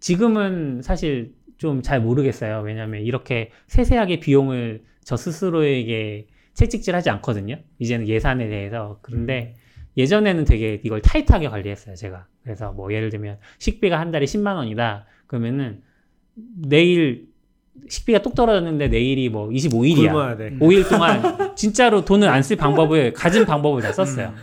지금은 사실 좀 잘 모르겠어요. 왜냐하면 이렇게 세세하게 비용을 저 스스로에게 채찍질하지 않거든요. 이제는 예산에 대해서. 그런데 음. 예전에는 되게 이걸 타이트하게 관리했어요, 제가. 그래서 뭐 예를 들면 식비가 한 달에 십만 원이다. 그러면은 내일 식비가 똑 떨어졌는데 내일이 뭐 이십오 일이야. 굶어야 돼. 오 일 동안 진짜로 돈을 안 쓸 방법을 가진 방법을 다 썼어요. 음.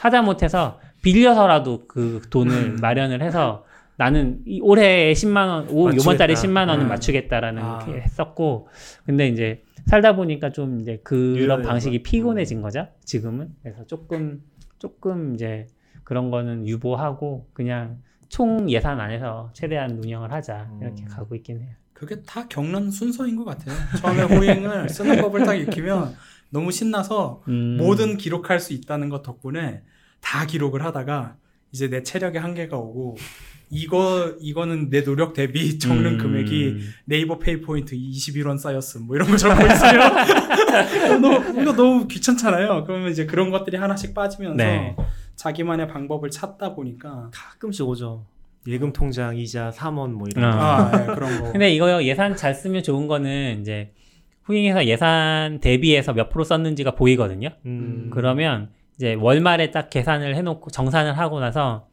하다 못해서 빌려서라도 그 돈을 음. 마련을 해서 나는 올해에 십만 원, 오, 요번 달에 십만 원은 음. 맞추겠다라는 아. 했었고, 근데 이제 살다 보니까 좀 이제 그런 방식이 피곤해진 거죠, 지금은. 그래서 조금 조금 이제 그런 거는 유보하고 그냥 총 예산 안에서 최대한 운영을 하자 이렇게 음. 가고 있긴 해요. 그게 다 겪는 순서인 것 같아요. 처음에 후잉을 쓰는 법을 딱 익히면 너무 신나서 음. 뭐든 기록할 수 있다는 것 덕분에 다 기록을 하다가 이제 내 체력의 한계가 오고 이거, 이거는 내 노력 대비 적는 음. 금액이 네이버 페이 포인트 이십일 원 쌓였음. 뭐 이런 거 적고 있어요. 너무, 이거 너무 귀찮잖아요. 그러면 이제 그런 것들이 하나씩 빠지면서 네. 자기만의 방법을 찾다 보니까. 가끔씩 오죠. 예금 통장, 이자, 삼 원 뭐 이런 어. 거. 아, 네, 그런 거. 근데 이거 예산 잘 쓰면 좋은 거는 이제 후잉에서 예산 대비해서 몇 프로 썼는지가 보이거든요. 음. 그러면 이제 월말에 딱 계산을 해놓고 정산을 하고 나서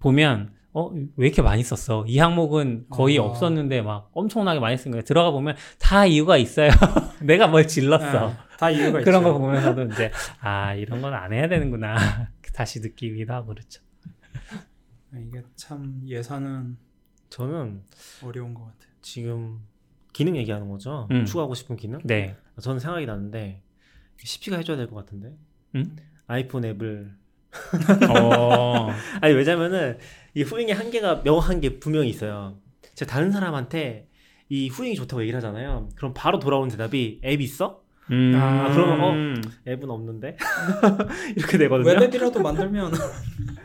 보면 어? 왜 이렇게 많이 썼어? 이 항목은 거의 어. 없었는데 막 엄청나게 많이 쓴 거예요. 들어가 보면 다 이유가 있어요. 내가 뭘 질렀어. 네, 다 이유가 있어요. 그런 있죠. 거 보면서도 이제 아 이런 건 안 해야 되는구나 다시 느끼기도 하고 그렇죠. 이게 참 예산은 저는 어려운 것 같아요. 지금 기능 얘기하는 거죠? 음. 추가하고 싶은 기능? 네. 저는 생각이 났는데 씨피가 해줘야 될 것 같은데 음? 아이폰 앱을 어. 아니 왜냐면은 이 후잉의 한계가 명확한 게 분명히 있어요. 제가 다른 사람한테 이 후잉이 좋다고 얘기를 하잖아요. 그럼 바로 돌아오는 대답이 앱 있어? 음. 아, 그러면 어 앱은 없는데 이렇게 되거든요. 웹앱이라도 만들면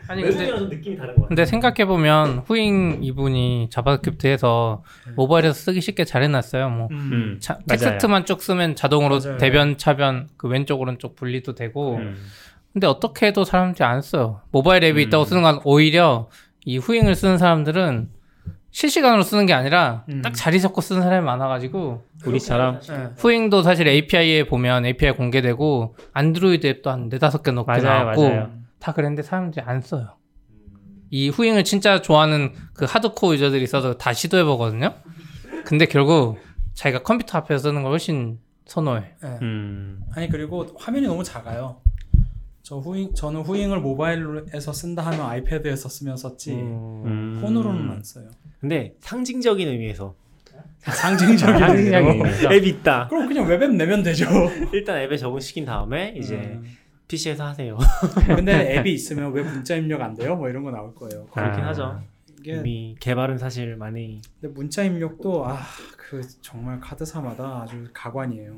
아니 웹앱이라도 느낌이 다른 것 같아요. 근데 생각해보면 후잉 이분이 자바스크립트에서 모바일에서 쓰기 쉽게 잘 해놨어요. 뭐 음. 자, 텍스트만 쭉 쓰면 자동으로 맞아요. 대변 차변 그 왼쪽 오른쪽 분리도 되고 음. 근데 어떻게 해도 사람들이 안 써요. 모바일 앱이 음. 있다고 쓰는 건 오히려 이 후잉을 쓰는 사람들은 실시간으로 쓰는 게 아니라 음. 딱 자리 잡고 쓰는 사람이 많아가지고 우리처럼 네. 후잉도 사실 에이피아이에 보면 에이피아이 공개되고 안드로이드 앱도 한 네다섯 개 넘게 나왔고 다 그랬는데 사람들이 안 써요. 이 후잉을 진짜 좋아하는 그 하드코어 유저들이 있어서 다 시도해보거든요. 근데 결국 자기가 컴퓨터 앞에서 쓰는 걸 훨씬 선호해. 네. 음. 아니 그리고 화면이 너무 작아요. 저 후잉, 저는 후잉을 모바일에서 쓴다 하면 아이패드에서 쓰면 썼지 음... 폰으로는 안 써요. 근데 상징적인 의미에서 상징적인 의미에서 앱이 있다. 그럼 그냥 웹앱 내면 되죠. 일단 앱에 적응시킨 다음에 이제 음... 피씨에서 하세요. 근데 앱이 있으면 왜 문자 입력 안 돼요? 뭐 이런 거 나올 거예요. 그렇긴 아... 하죠. 이게... 이미 개발은 사실 많이 근데 문자 입력도 아, 그 정말 카드사마다 아주 가관이에요.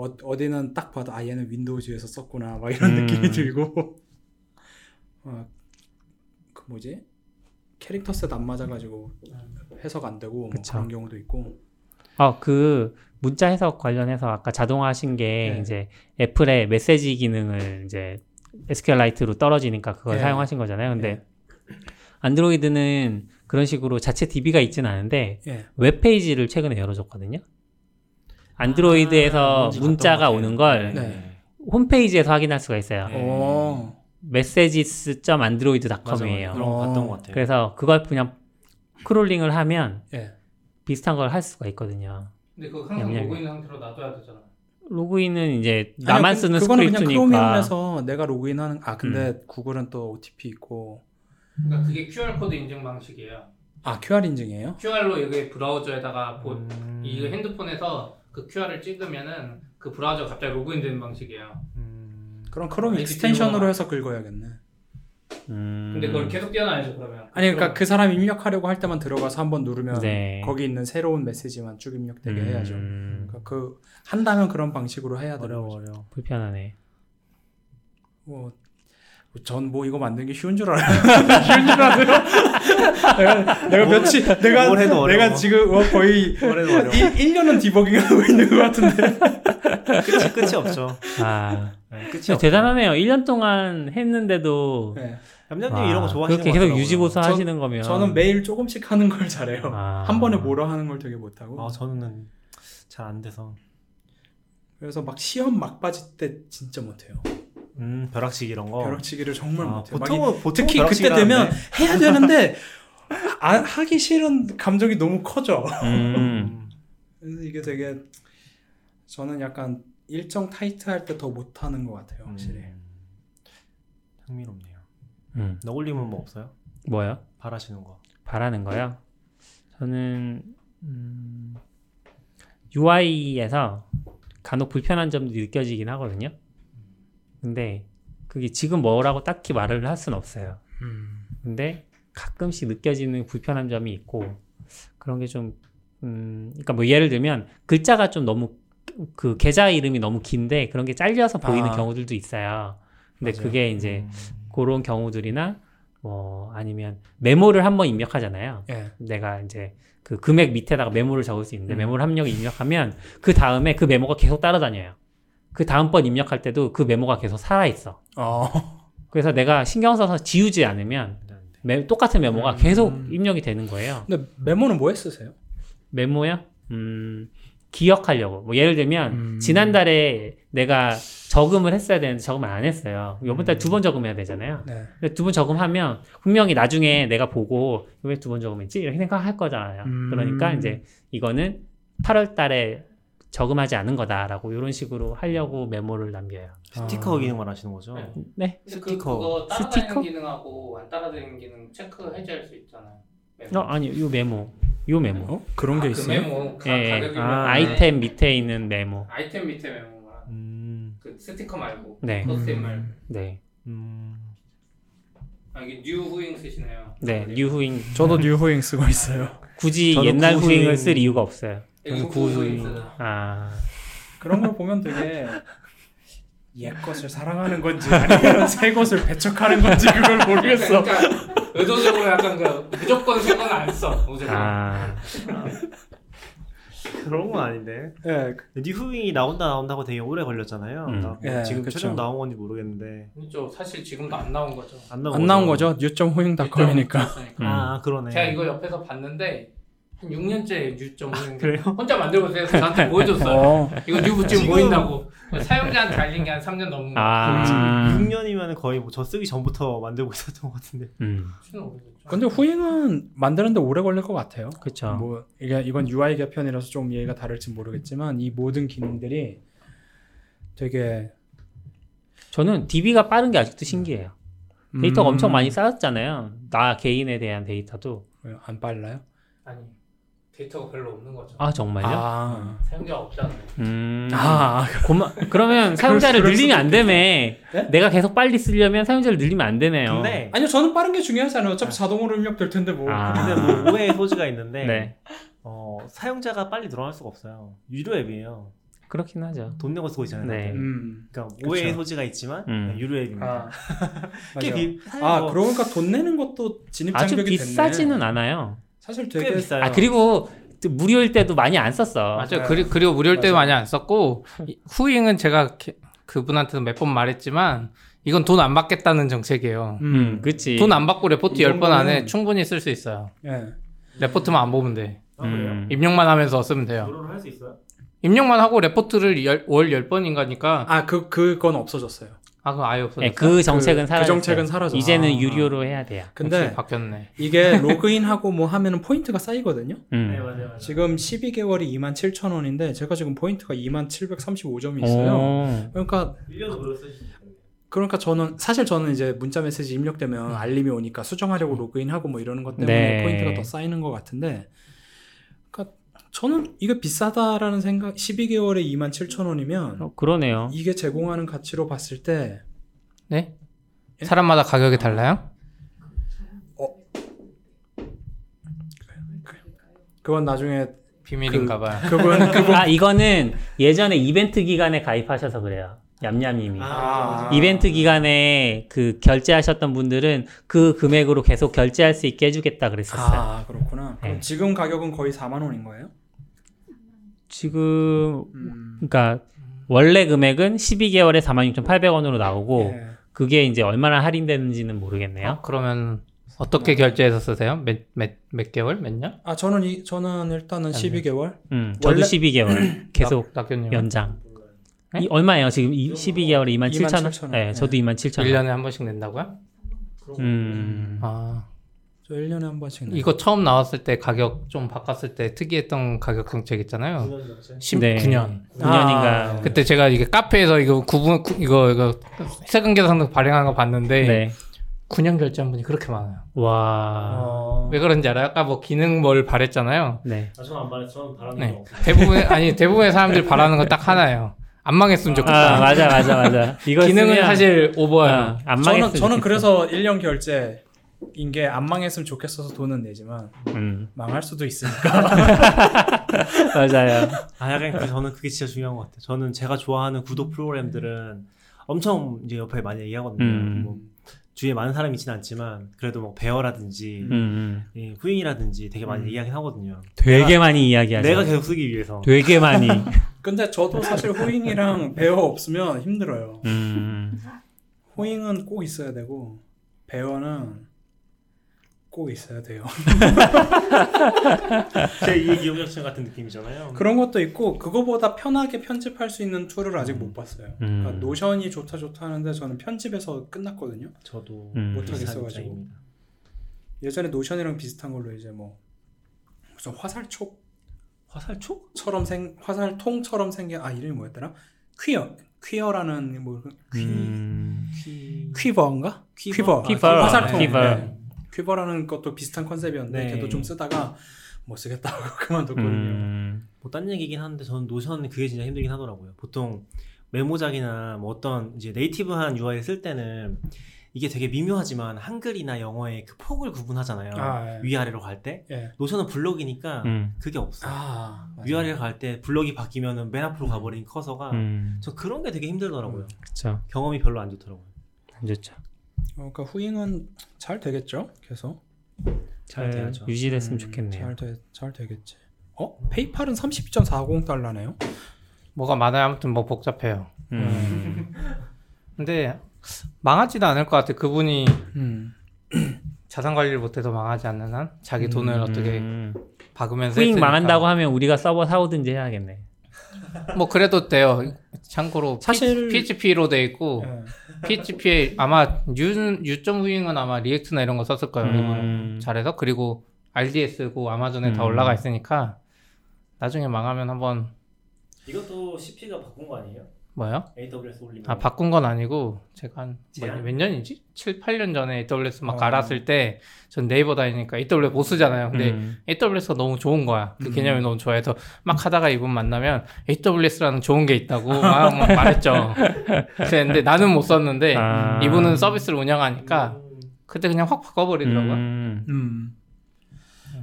어, 어디는 딱 봐도 아 얘는 윈도우즈에서 썼구나 막 이런 음. 느낌이 들고 어, 그 뭐지 캐릭터 셋 안 맞아가지고 해석 안 되고 뭐 그런 경우도 있고 아, 그 문자 해석 관련해서 아까 자동화하신 게 네. 이제 애플의 메시지 기능을 이제 에스큐엘라이트로 떨어지니까 그걸 네. 사용하신 거잖아요. 근데 네. 안드로이드는 그런 식으로 자체 디비가 있진 않은데 네. 웹페이지를 최근에 열어줬거든요. 안드로이드에서 아, 문자가 오는 걸 네. 홈페이지에서 확인할 수가 있어요. 네. 메시지스 닷 안드로이드 닷 컴이에요. 그런 거 봤던 것 같아요. 그래서 그걸 그냥 크롤링을 하면 네. 비슷한 걸 할 수가 있거든요. 근데 그거 항상 그냥 로그인 상태로 놔둬야 되잖아. 로그인은 이제 나만 아니요, 쓰는 스크립트니까. 그거는 그냥 크롬에서 내가 로그인하는. 아 근데 음. 구글은 또 오티피 있고. 그러니까 그게 큐알 코드 인증 방식이에요. 아 큐알 인증이에요? 큐알로 여기 브라우저에다가 본 음. 이 핸드폰에서 그 큐알을 찍으면은 그 브라우저가 갑자기 로그인되는 방식이에요. 음... 그럼 크롬 익스텐션으로 해서 긁어야겠네. 음... 근데 그걸 계속 띄워놔야죠 그러면. 아니 그러니까 그 사람 입력하려고 할 때만 들어가서 한번 누르면 네. 거기 있는 새로운 메시지만 쭉 입력되게 음... 해야죠. 그러니까 그 한다면 그런 방식으로 해야 되는 거죠. 어려워 어려워 불편하네. 뭐 전 뭐 이거 만든 게 쉬운 줄 알아요. 쉬운 줄 알아요? 내가, 내가 며칠, 내가, 내가 지금 어, 거의 일 년은 디버깅 하고 있는 것 같은데. 끝이, 끝이 없죠. 아. 네, 끝이 없죠. 대단하네요. 일 년 동안 했는데도. 네. 얌얌님 이런 거 좋아하시는 거 같더라고요. 그렇게 계속 유지보수 하시는 거면. 저는 매일 조금씩 하는 걸 잘해요. 아. 한 번에 몰아 하는 걸 되게 못하고. 아, 저는 잘 안 돼서. 그래서 막 시험 막바지 때 진짜 못해요. 음, 벼락치기 이런 거. 벼락치기를 정말 아, 못해요. 보통은, 보통 특히 그때 되면 해야 되는데, 아, 하기 싫은 감정이 너무 커져. 음. 그래서 이게 되게, 저는 약간 일정 타이트할 때 더 못하는 것 같아요, 확실히. 음. 흥미롭네요. 음. 너굴님은 뭐 없어요? 뭐요? 바라시는 거. 바라는 거요? 저는, 음, 유아이에서 간혹 불편한 점도 느껴지긴 하거든요. 근데 그게 지금 뭐라고 딱히 말을 할 수는 없어요. 음. 근데 가끔씩 느껴지는 불편한 점이 있고 그런 게 좀 음, 그러니까 뭐 예를 들면 글자가 좀 너무 그 계좌 이름이 너무 긴데 그런 게 잘려서 보이는 아. 경우들도 있어요. 근데 맞아요. 그게 이제 음. 그런 경우들이나 뭐 아니면 메모를 한번 입력하잖아요. 예. 내가 이제 그 금액 밑에다가 메모를 적을 수 있는데 음. 메모를 입력을 입력하면 그 다음에 그 메모가 계속 따라다녀요. 그 다음번 입력할 때도 그 메모가 계속 살아있어. 어. 그래서 내가 신경 써서 지우지 않으면 메, 똑같은 메모가 음. 계속 입력이 되는 거예요. 근데 메모는 뭐에 쓰세요? 메모요? 음, 기억하려고. 뭐 예를 들면 음. 지난달에 내가 저금을 했어야 되는데 저금을 안 했어요. 이번 달 두 번 저금해야 되잖아요. 네. 두 번 저금하면 분명히 나중에 내가 보고 왜 두 번 저금했지? 이렇게 생각할 거잖아요. 음. 그러니까 이제 이거는 팔월 달에 저금하지 않은 거다라고 이런 식으로 하려고 메모를 남겨요. 스티커 아... 기능만 하시는 거죠? 네. 네. 스티커. 그거 따라다니는 스티커? 기능하고 안 따라다니는 기능 체크 해제할 수 있잖아요. 메모. 어, 아니요. 이 메모. 이 메모. 어? 그런 아, 게 그 있어요? 메모. 가, 네. 아, 아이템 밑에 있는 메모. 아이템 밑에 메모. 음. 그 스티커 말고. 네. 포스트잇 말고. 네. 음. 아, 이게 뉴 후잉 쓰시네요. 네. 뉴 후잉. 저도 뉴 후잉 쓰고 있어요. 굳이 옛날 후잉을 후잉... 쓸 이유가 없어요. 구구이 아 그런 걸 보면 되게 옛 것을 사랑하는 건지 아니면 새 것을 배척하는 건지 그걸 모르겠어. 그러니까 의도적으로 약간 그 무조건 새 건 안 써. 무조건. 아, 아. 그런 건 아닌데. 예, 네. 후잉이 나온다 나온다고 되게 오래 걸렸잖아요. 음. 네, 지금 그쵸. 최종 나온 건지 모르겠는데. 그렇죠. 사실 지금도 안 나온 거죠. 안 나온, 안 거죠. 나온 거죠. 뉴 닷 후잉 닷 컴이니까. 음. 아 그러네. 제가 이거 옆에서 봤는데. 한 육 년째 뉴점 그래요? 혼자 만들고 있어요. 저한테 보여줬어요. 어. 이거 뉴 붙이면 뭐 있나고. 사용자한테 알린 게 한 삼 년 넘은 거. 아. 음. 육 년이면 거의 뭐 저 쓰기 전부터 만들고 있었던 것 같은데. 음. 근데 후잉은 만드는데 오래 걸릴 것 같아요. 그렇죠. 뭐 이게 이건 유아이 개편이라서 좀 얘기가 다를지 모르겠지만 이 모든 기능들이 되게 저는 디비가 빠른 게 아직도 신기해요. 데이터가 음. 엄청 많이 쌓였잖아요. 나 개인에 대한 데이터도 안 빨라요? 아니. 데이터가 별로 없는 거죠. 아 정말요? 아. 응. 사용자가 없잖아요. 음. 아, 고마... 그러면 사용자를 늘리면 안 되네. 네? 내가 계속 빨리 쓰려면 사용자를 늘리면 안 되네요. 근데... 아니요, 저는 빠른 게 중요하지 않아요. 어차피 아. 자동으로 입력될 텐데 뭐. 아. 근데 뭐 오해의 소지가 있는데 네. 어, 사용자가 빨리 늘어날 수가 없어요. 유료 앱이에요. 그렇긴 하죠. 돈 내고 쓰고 있잖아요. 네. 음. 그러니까 오해의 그쵸. 소지가 있지만 음. 유료 앱입니다. 아, 비... 아 거... 그러니까 돈 내는 것도 진입 장벽이 됐네. 아주 비싸지는 됐네. 않아요. 사실 되게 비싸요. 아 그리고 무료일 때도 많이 안 썼어. 맞아요. 그리, 그리고 무료일 때도 많이 안 썼고 후잉은 제가 그분한테도 몇 번 말했지만 이건 돈 안 받겠다는 정책이에요. 음, 그렇지. 돈 안 받고 레포트 열 번 정도는... 안에 충분히 쓸 수 있어요. 예. 레포트만 안 보면 돼. 아, 음. 입력만 하면서 쓰면 돼요. 무료로 할 수 있어요? 입력만 하고 레포트를 열, 월 열 번인가니까. 아, 그 그건 없어졌어요. 아, 그건 아예 없어졌어요. 네, 그 정책은 그, 사라졌어요. 그 정책은 사라졌어요. 이제는 아, 유료로 해야 돼요. 근데 바뀌었네. 이게 로그인하고 뭐 하면은 포인트가 쌓이거든요. 음. 네, 맞아요, 맞아요. 지금 십이 개월이 이만 칠천 원인데 제가 지금 포인트가 이만 칠백삼십오 점이 있어요. 오. 그러니까 그러니까 저는 사실 저는 이제 문자 메시지 입력되면 알림이 오니까 수정하려고 로그인하고 뭐 이러는 것 때문에 네. 포인트가 더 쌓이는 것 같은데 저는 이게 비싸다라는 생각, 십이 개월에 이만 칠천 원이면 어, 그러네요. 이게 제공하는 가치로 봤을 때 네? 예? 사람마다 가격이 달라요? 어. 그건 나중에 비밀인가 그, 봐요. 그건, 그건... 아, 이거는 예전에 이벤트 기간에 가입하셔서 그래요. 냠냠님이. 아~ 이벤트 기간에 그 결제하셨던 분들은 그 금액으로 계속 결제할 수 있게 해주겠다 그랬었어요. 아, 그렇구나. 그럼 네. 지금 가격은 거의 사만 원인 거예요? 지금, 음. 그러니까 원래 금액은 십이 개월에 사만 육천팔백 원으로 나오고, 예. 그게 이제 얼마나 할인되는지는 모르겠네요. 아, 그러면 어떻게 결제해서 쓰세요? 몇, 몇, 몇 개월? 몇 년? 아, 저는, 이, 저는 일단은 십이 개월? 음, 저도 원래... 십이 개월. 계속 나, 연장. 네? 이, 얼마예요? 지금 이, 십이 개월에 이만 칠천 원? 네, 저도 네. 이만 칠천 원. 일 년에 한 번씩 낸다고요? 음. 아. 저 일 년에 한 번씩 낸다고요? 이거 처음 나왔을 때 가격 좀 바꿨을 때 특이했던 가격 정책 있잖아요. 구 년. 네. 구 년. 구 년인가. 아, 네. 그때 제가 이게 카페에서 이거 구분, 구, 이거, 이거 세금 계산서 발행한 거 봤는데. 네. 구 년 결제한 분이 그렇게 많아요. 와. 어... 왜 그런지 알아요? 아까 뭐 기능 뭘 바랬잖아요. 네. 아, 저는 안 바랬, 저는 바라는 네. 거 없어요. 대부분의, 아니, 대부분의 사람들이 바라는 건 딱 하나예요. 안 망했으면 좋겠다. 아, 맞아, 맞아, 맞아. 이거 기능은 쓰면... 사실 오버야. 아, 안 망했으면 저는, 저는 그래서 일 년 결제인 게 안 망했으면 좋겠어서 돈은 내지만, 음. 망할 수도 있으니까. 맞아요. 아, 약간 저는 그게 진짜 중요한 것 같아요. 저는 제가 좋아하는 구독 프로그램들은 엄청 이제 옆에 많이 얘기하거든요. 음. 뭐 주위에 많은 사람이 있진 않지만, 그래도 뭐, 배어라든지, 음, 음. 예, 후잉이라든지 되게 많이 음. 이야기는 하거든요. 되게 내가, 많이 이야기하죠. 내가 계속 쓰기 위해서. 되게 많이. 근데 저도 사실 후잉이랑 배어 없으면 힘들어요. 음. 후잉은 꼭 있어야 되고, 배어는 꼭 있어야 돼요. 제이의 기억력증 같은 느낌이잖아요. 그런 것도 있고, 그거보다 편하게 편집할 수 있는 툴을 아직 음. 못 봤어요. 음. 그러니까 노션이 좋다 좋다 하는데 저는 편집에서 끝났거든요. 저도 음. 못하겠어가지고. 음. 예전에 노션이랑 비슷한 걸로 이제 뭐 무슨 화살촉? 화살촉?처럼 생 화살통처럼 생긴 아 이름이 뭐였더라? 퀴어. 퀴어라는 뭐 퀴 음. 퀴 퀴버인가? 퀴버. 퀴버. 퀴버. 아, 화살통. 퀴버. 네. 퀴버라는 것도 비슷한 컨셉이었는데 네. 걔도 좀 쓰다가 못 쓰겠다고 그만뒀거든요. 음... 뭐 딴 얘기긴 하는데 저는 노션은 그게 진짜 힘들긴 하더라고요. 보통 메모장이나 뭐 어떤 이제 네이티브한 유아이를 쓸 때는 이게 되게 미묘하지만 한글이나 영어의 그 폭을 구분하잖아요. 아, 예. 위아래로 갈 때. 예. 노션은 블록이니까 음. 그게 없어요. 아, 위아래로 갈 때 블록이 바뀌면은 맨 앞으로 가버린 커서가 음. 저 그런 게 되게 힘들더라고요. 음, 그쵸. 경험이 별로 안 좋더라고요. 안 좋죠. 그러니까 후잉은 잘 되겠죠? 계속 잘 돼야죠. 유지됐으면 음, 좋겠네요. 잘, 되, 잘 되겠지. 어? 페이팔은 삼십 점 사십 달러네요? 뭐가 많아요. 아무튼 뭐 복잡해요. 음. 근데 망하지도 않을 것 같아요. 그분이 음. 자산 관리를 못해서 망하지 않는 한 자기 돈을 음. 어떻게 박으면서 후잉 했으니까. 망한다고 하면 우리가 서버 사오든지 해야겠네. 뭐 그래도 돼요. 참고로 사실... 피에이치피로 돼 있고 네. 피에이치피에 아마 유, 유점 후잉은 아마 리액트나 이런 거 썼을 거예요. 음... 잘해서. 그리고 알디에스고 아마존에 음... 다 올라가 있으니까 나중에 망하면 한번. 이것도 씨피가 바꾼 거 아니에요? 뭐요? 에이더블유에스 올리면. 아, 바꾼 건 아니고 제가 한 몇 년이지? 칠, 팔 년 전에 에이더블유에스 막 어... 갈았을 때 전 네이버 다니니까 에이더블유에스 못 쓰잖아요. 근데 음. 에이더블유에스가 너무 좋은 거야. 그 개념이 음. 너무 좋아해서 막 하다가 이분 만나면 에이더블유에스라는 좋은 게 있다고 막 말했죠. 근데 나는 못 썼는데 아... 이분은 서비스를 운영하니까 그때 그냥 확 바꿔버리더라고요. 음. 음.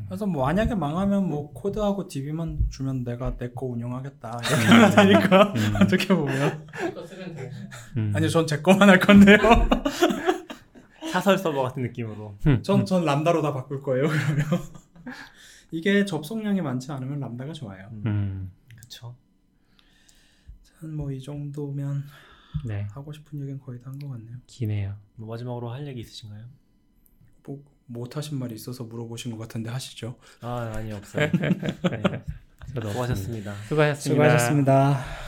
그래서 뭐 만약에 망하면 뭐 코드하고 디비만 주면 내가 내 거 운영하겠다 이렇게 하면 되니까. 음. 어떻게 보면 음. 아니 전 제 거만 할 건데요. 사설 서버 같은 느낌으로 전, 전 람다로 다 바꿀 거예요. 그러면 이게 접속량이 많지 않으면 람다가 좋아요. 음. 그쵸. 뭐 이 정도면 네. 하고 싶은 얘기는 거의 다 한 것 같네요. 기네요. 뭐 마지막으로 할 얘기 있으신가요? 뭐 못하신 말이 있어서 물어보신 것 같은데 하시죠. 아, 아니요, 없어요. 네. 수고하셨습니다. 수고하셨습니다. 수고하셨습니다.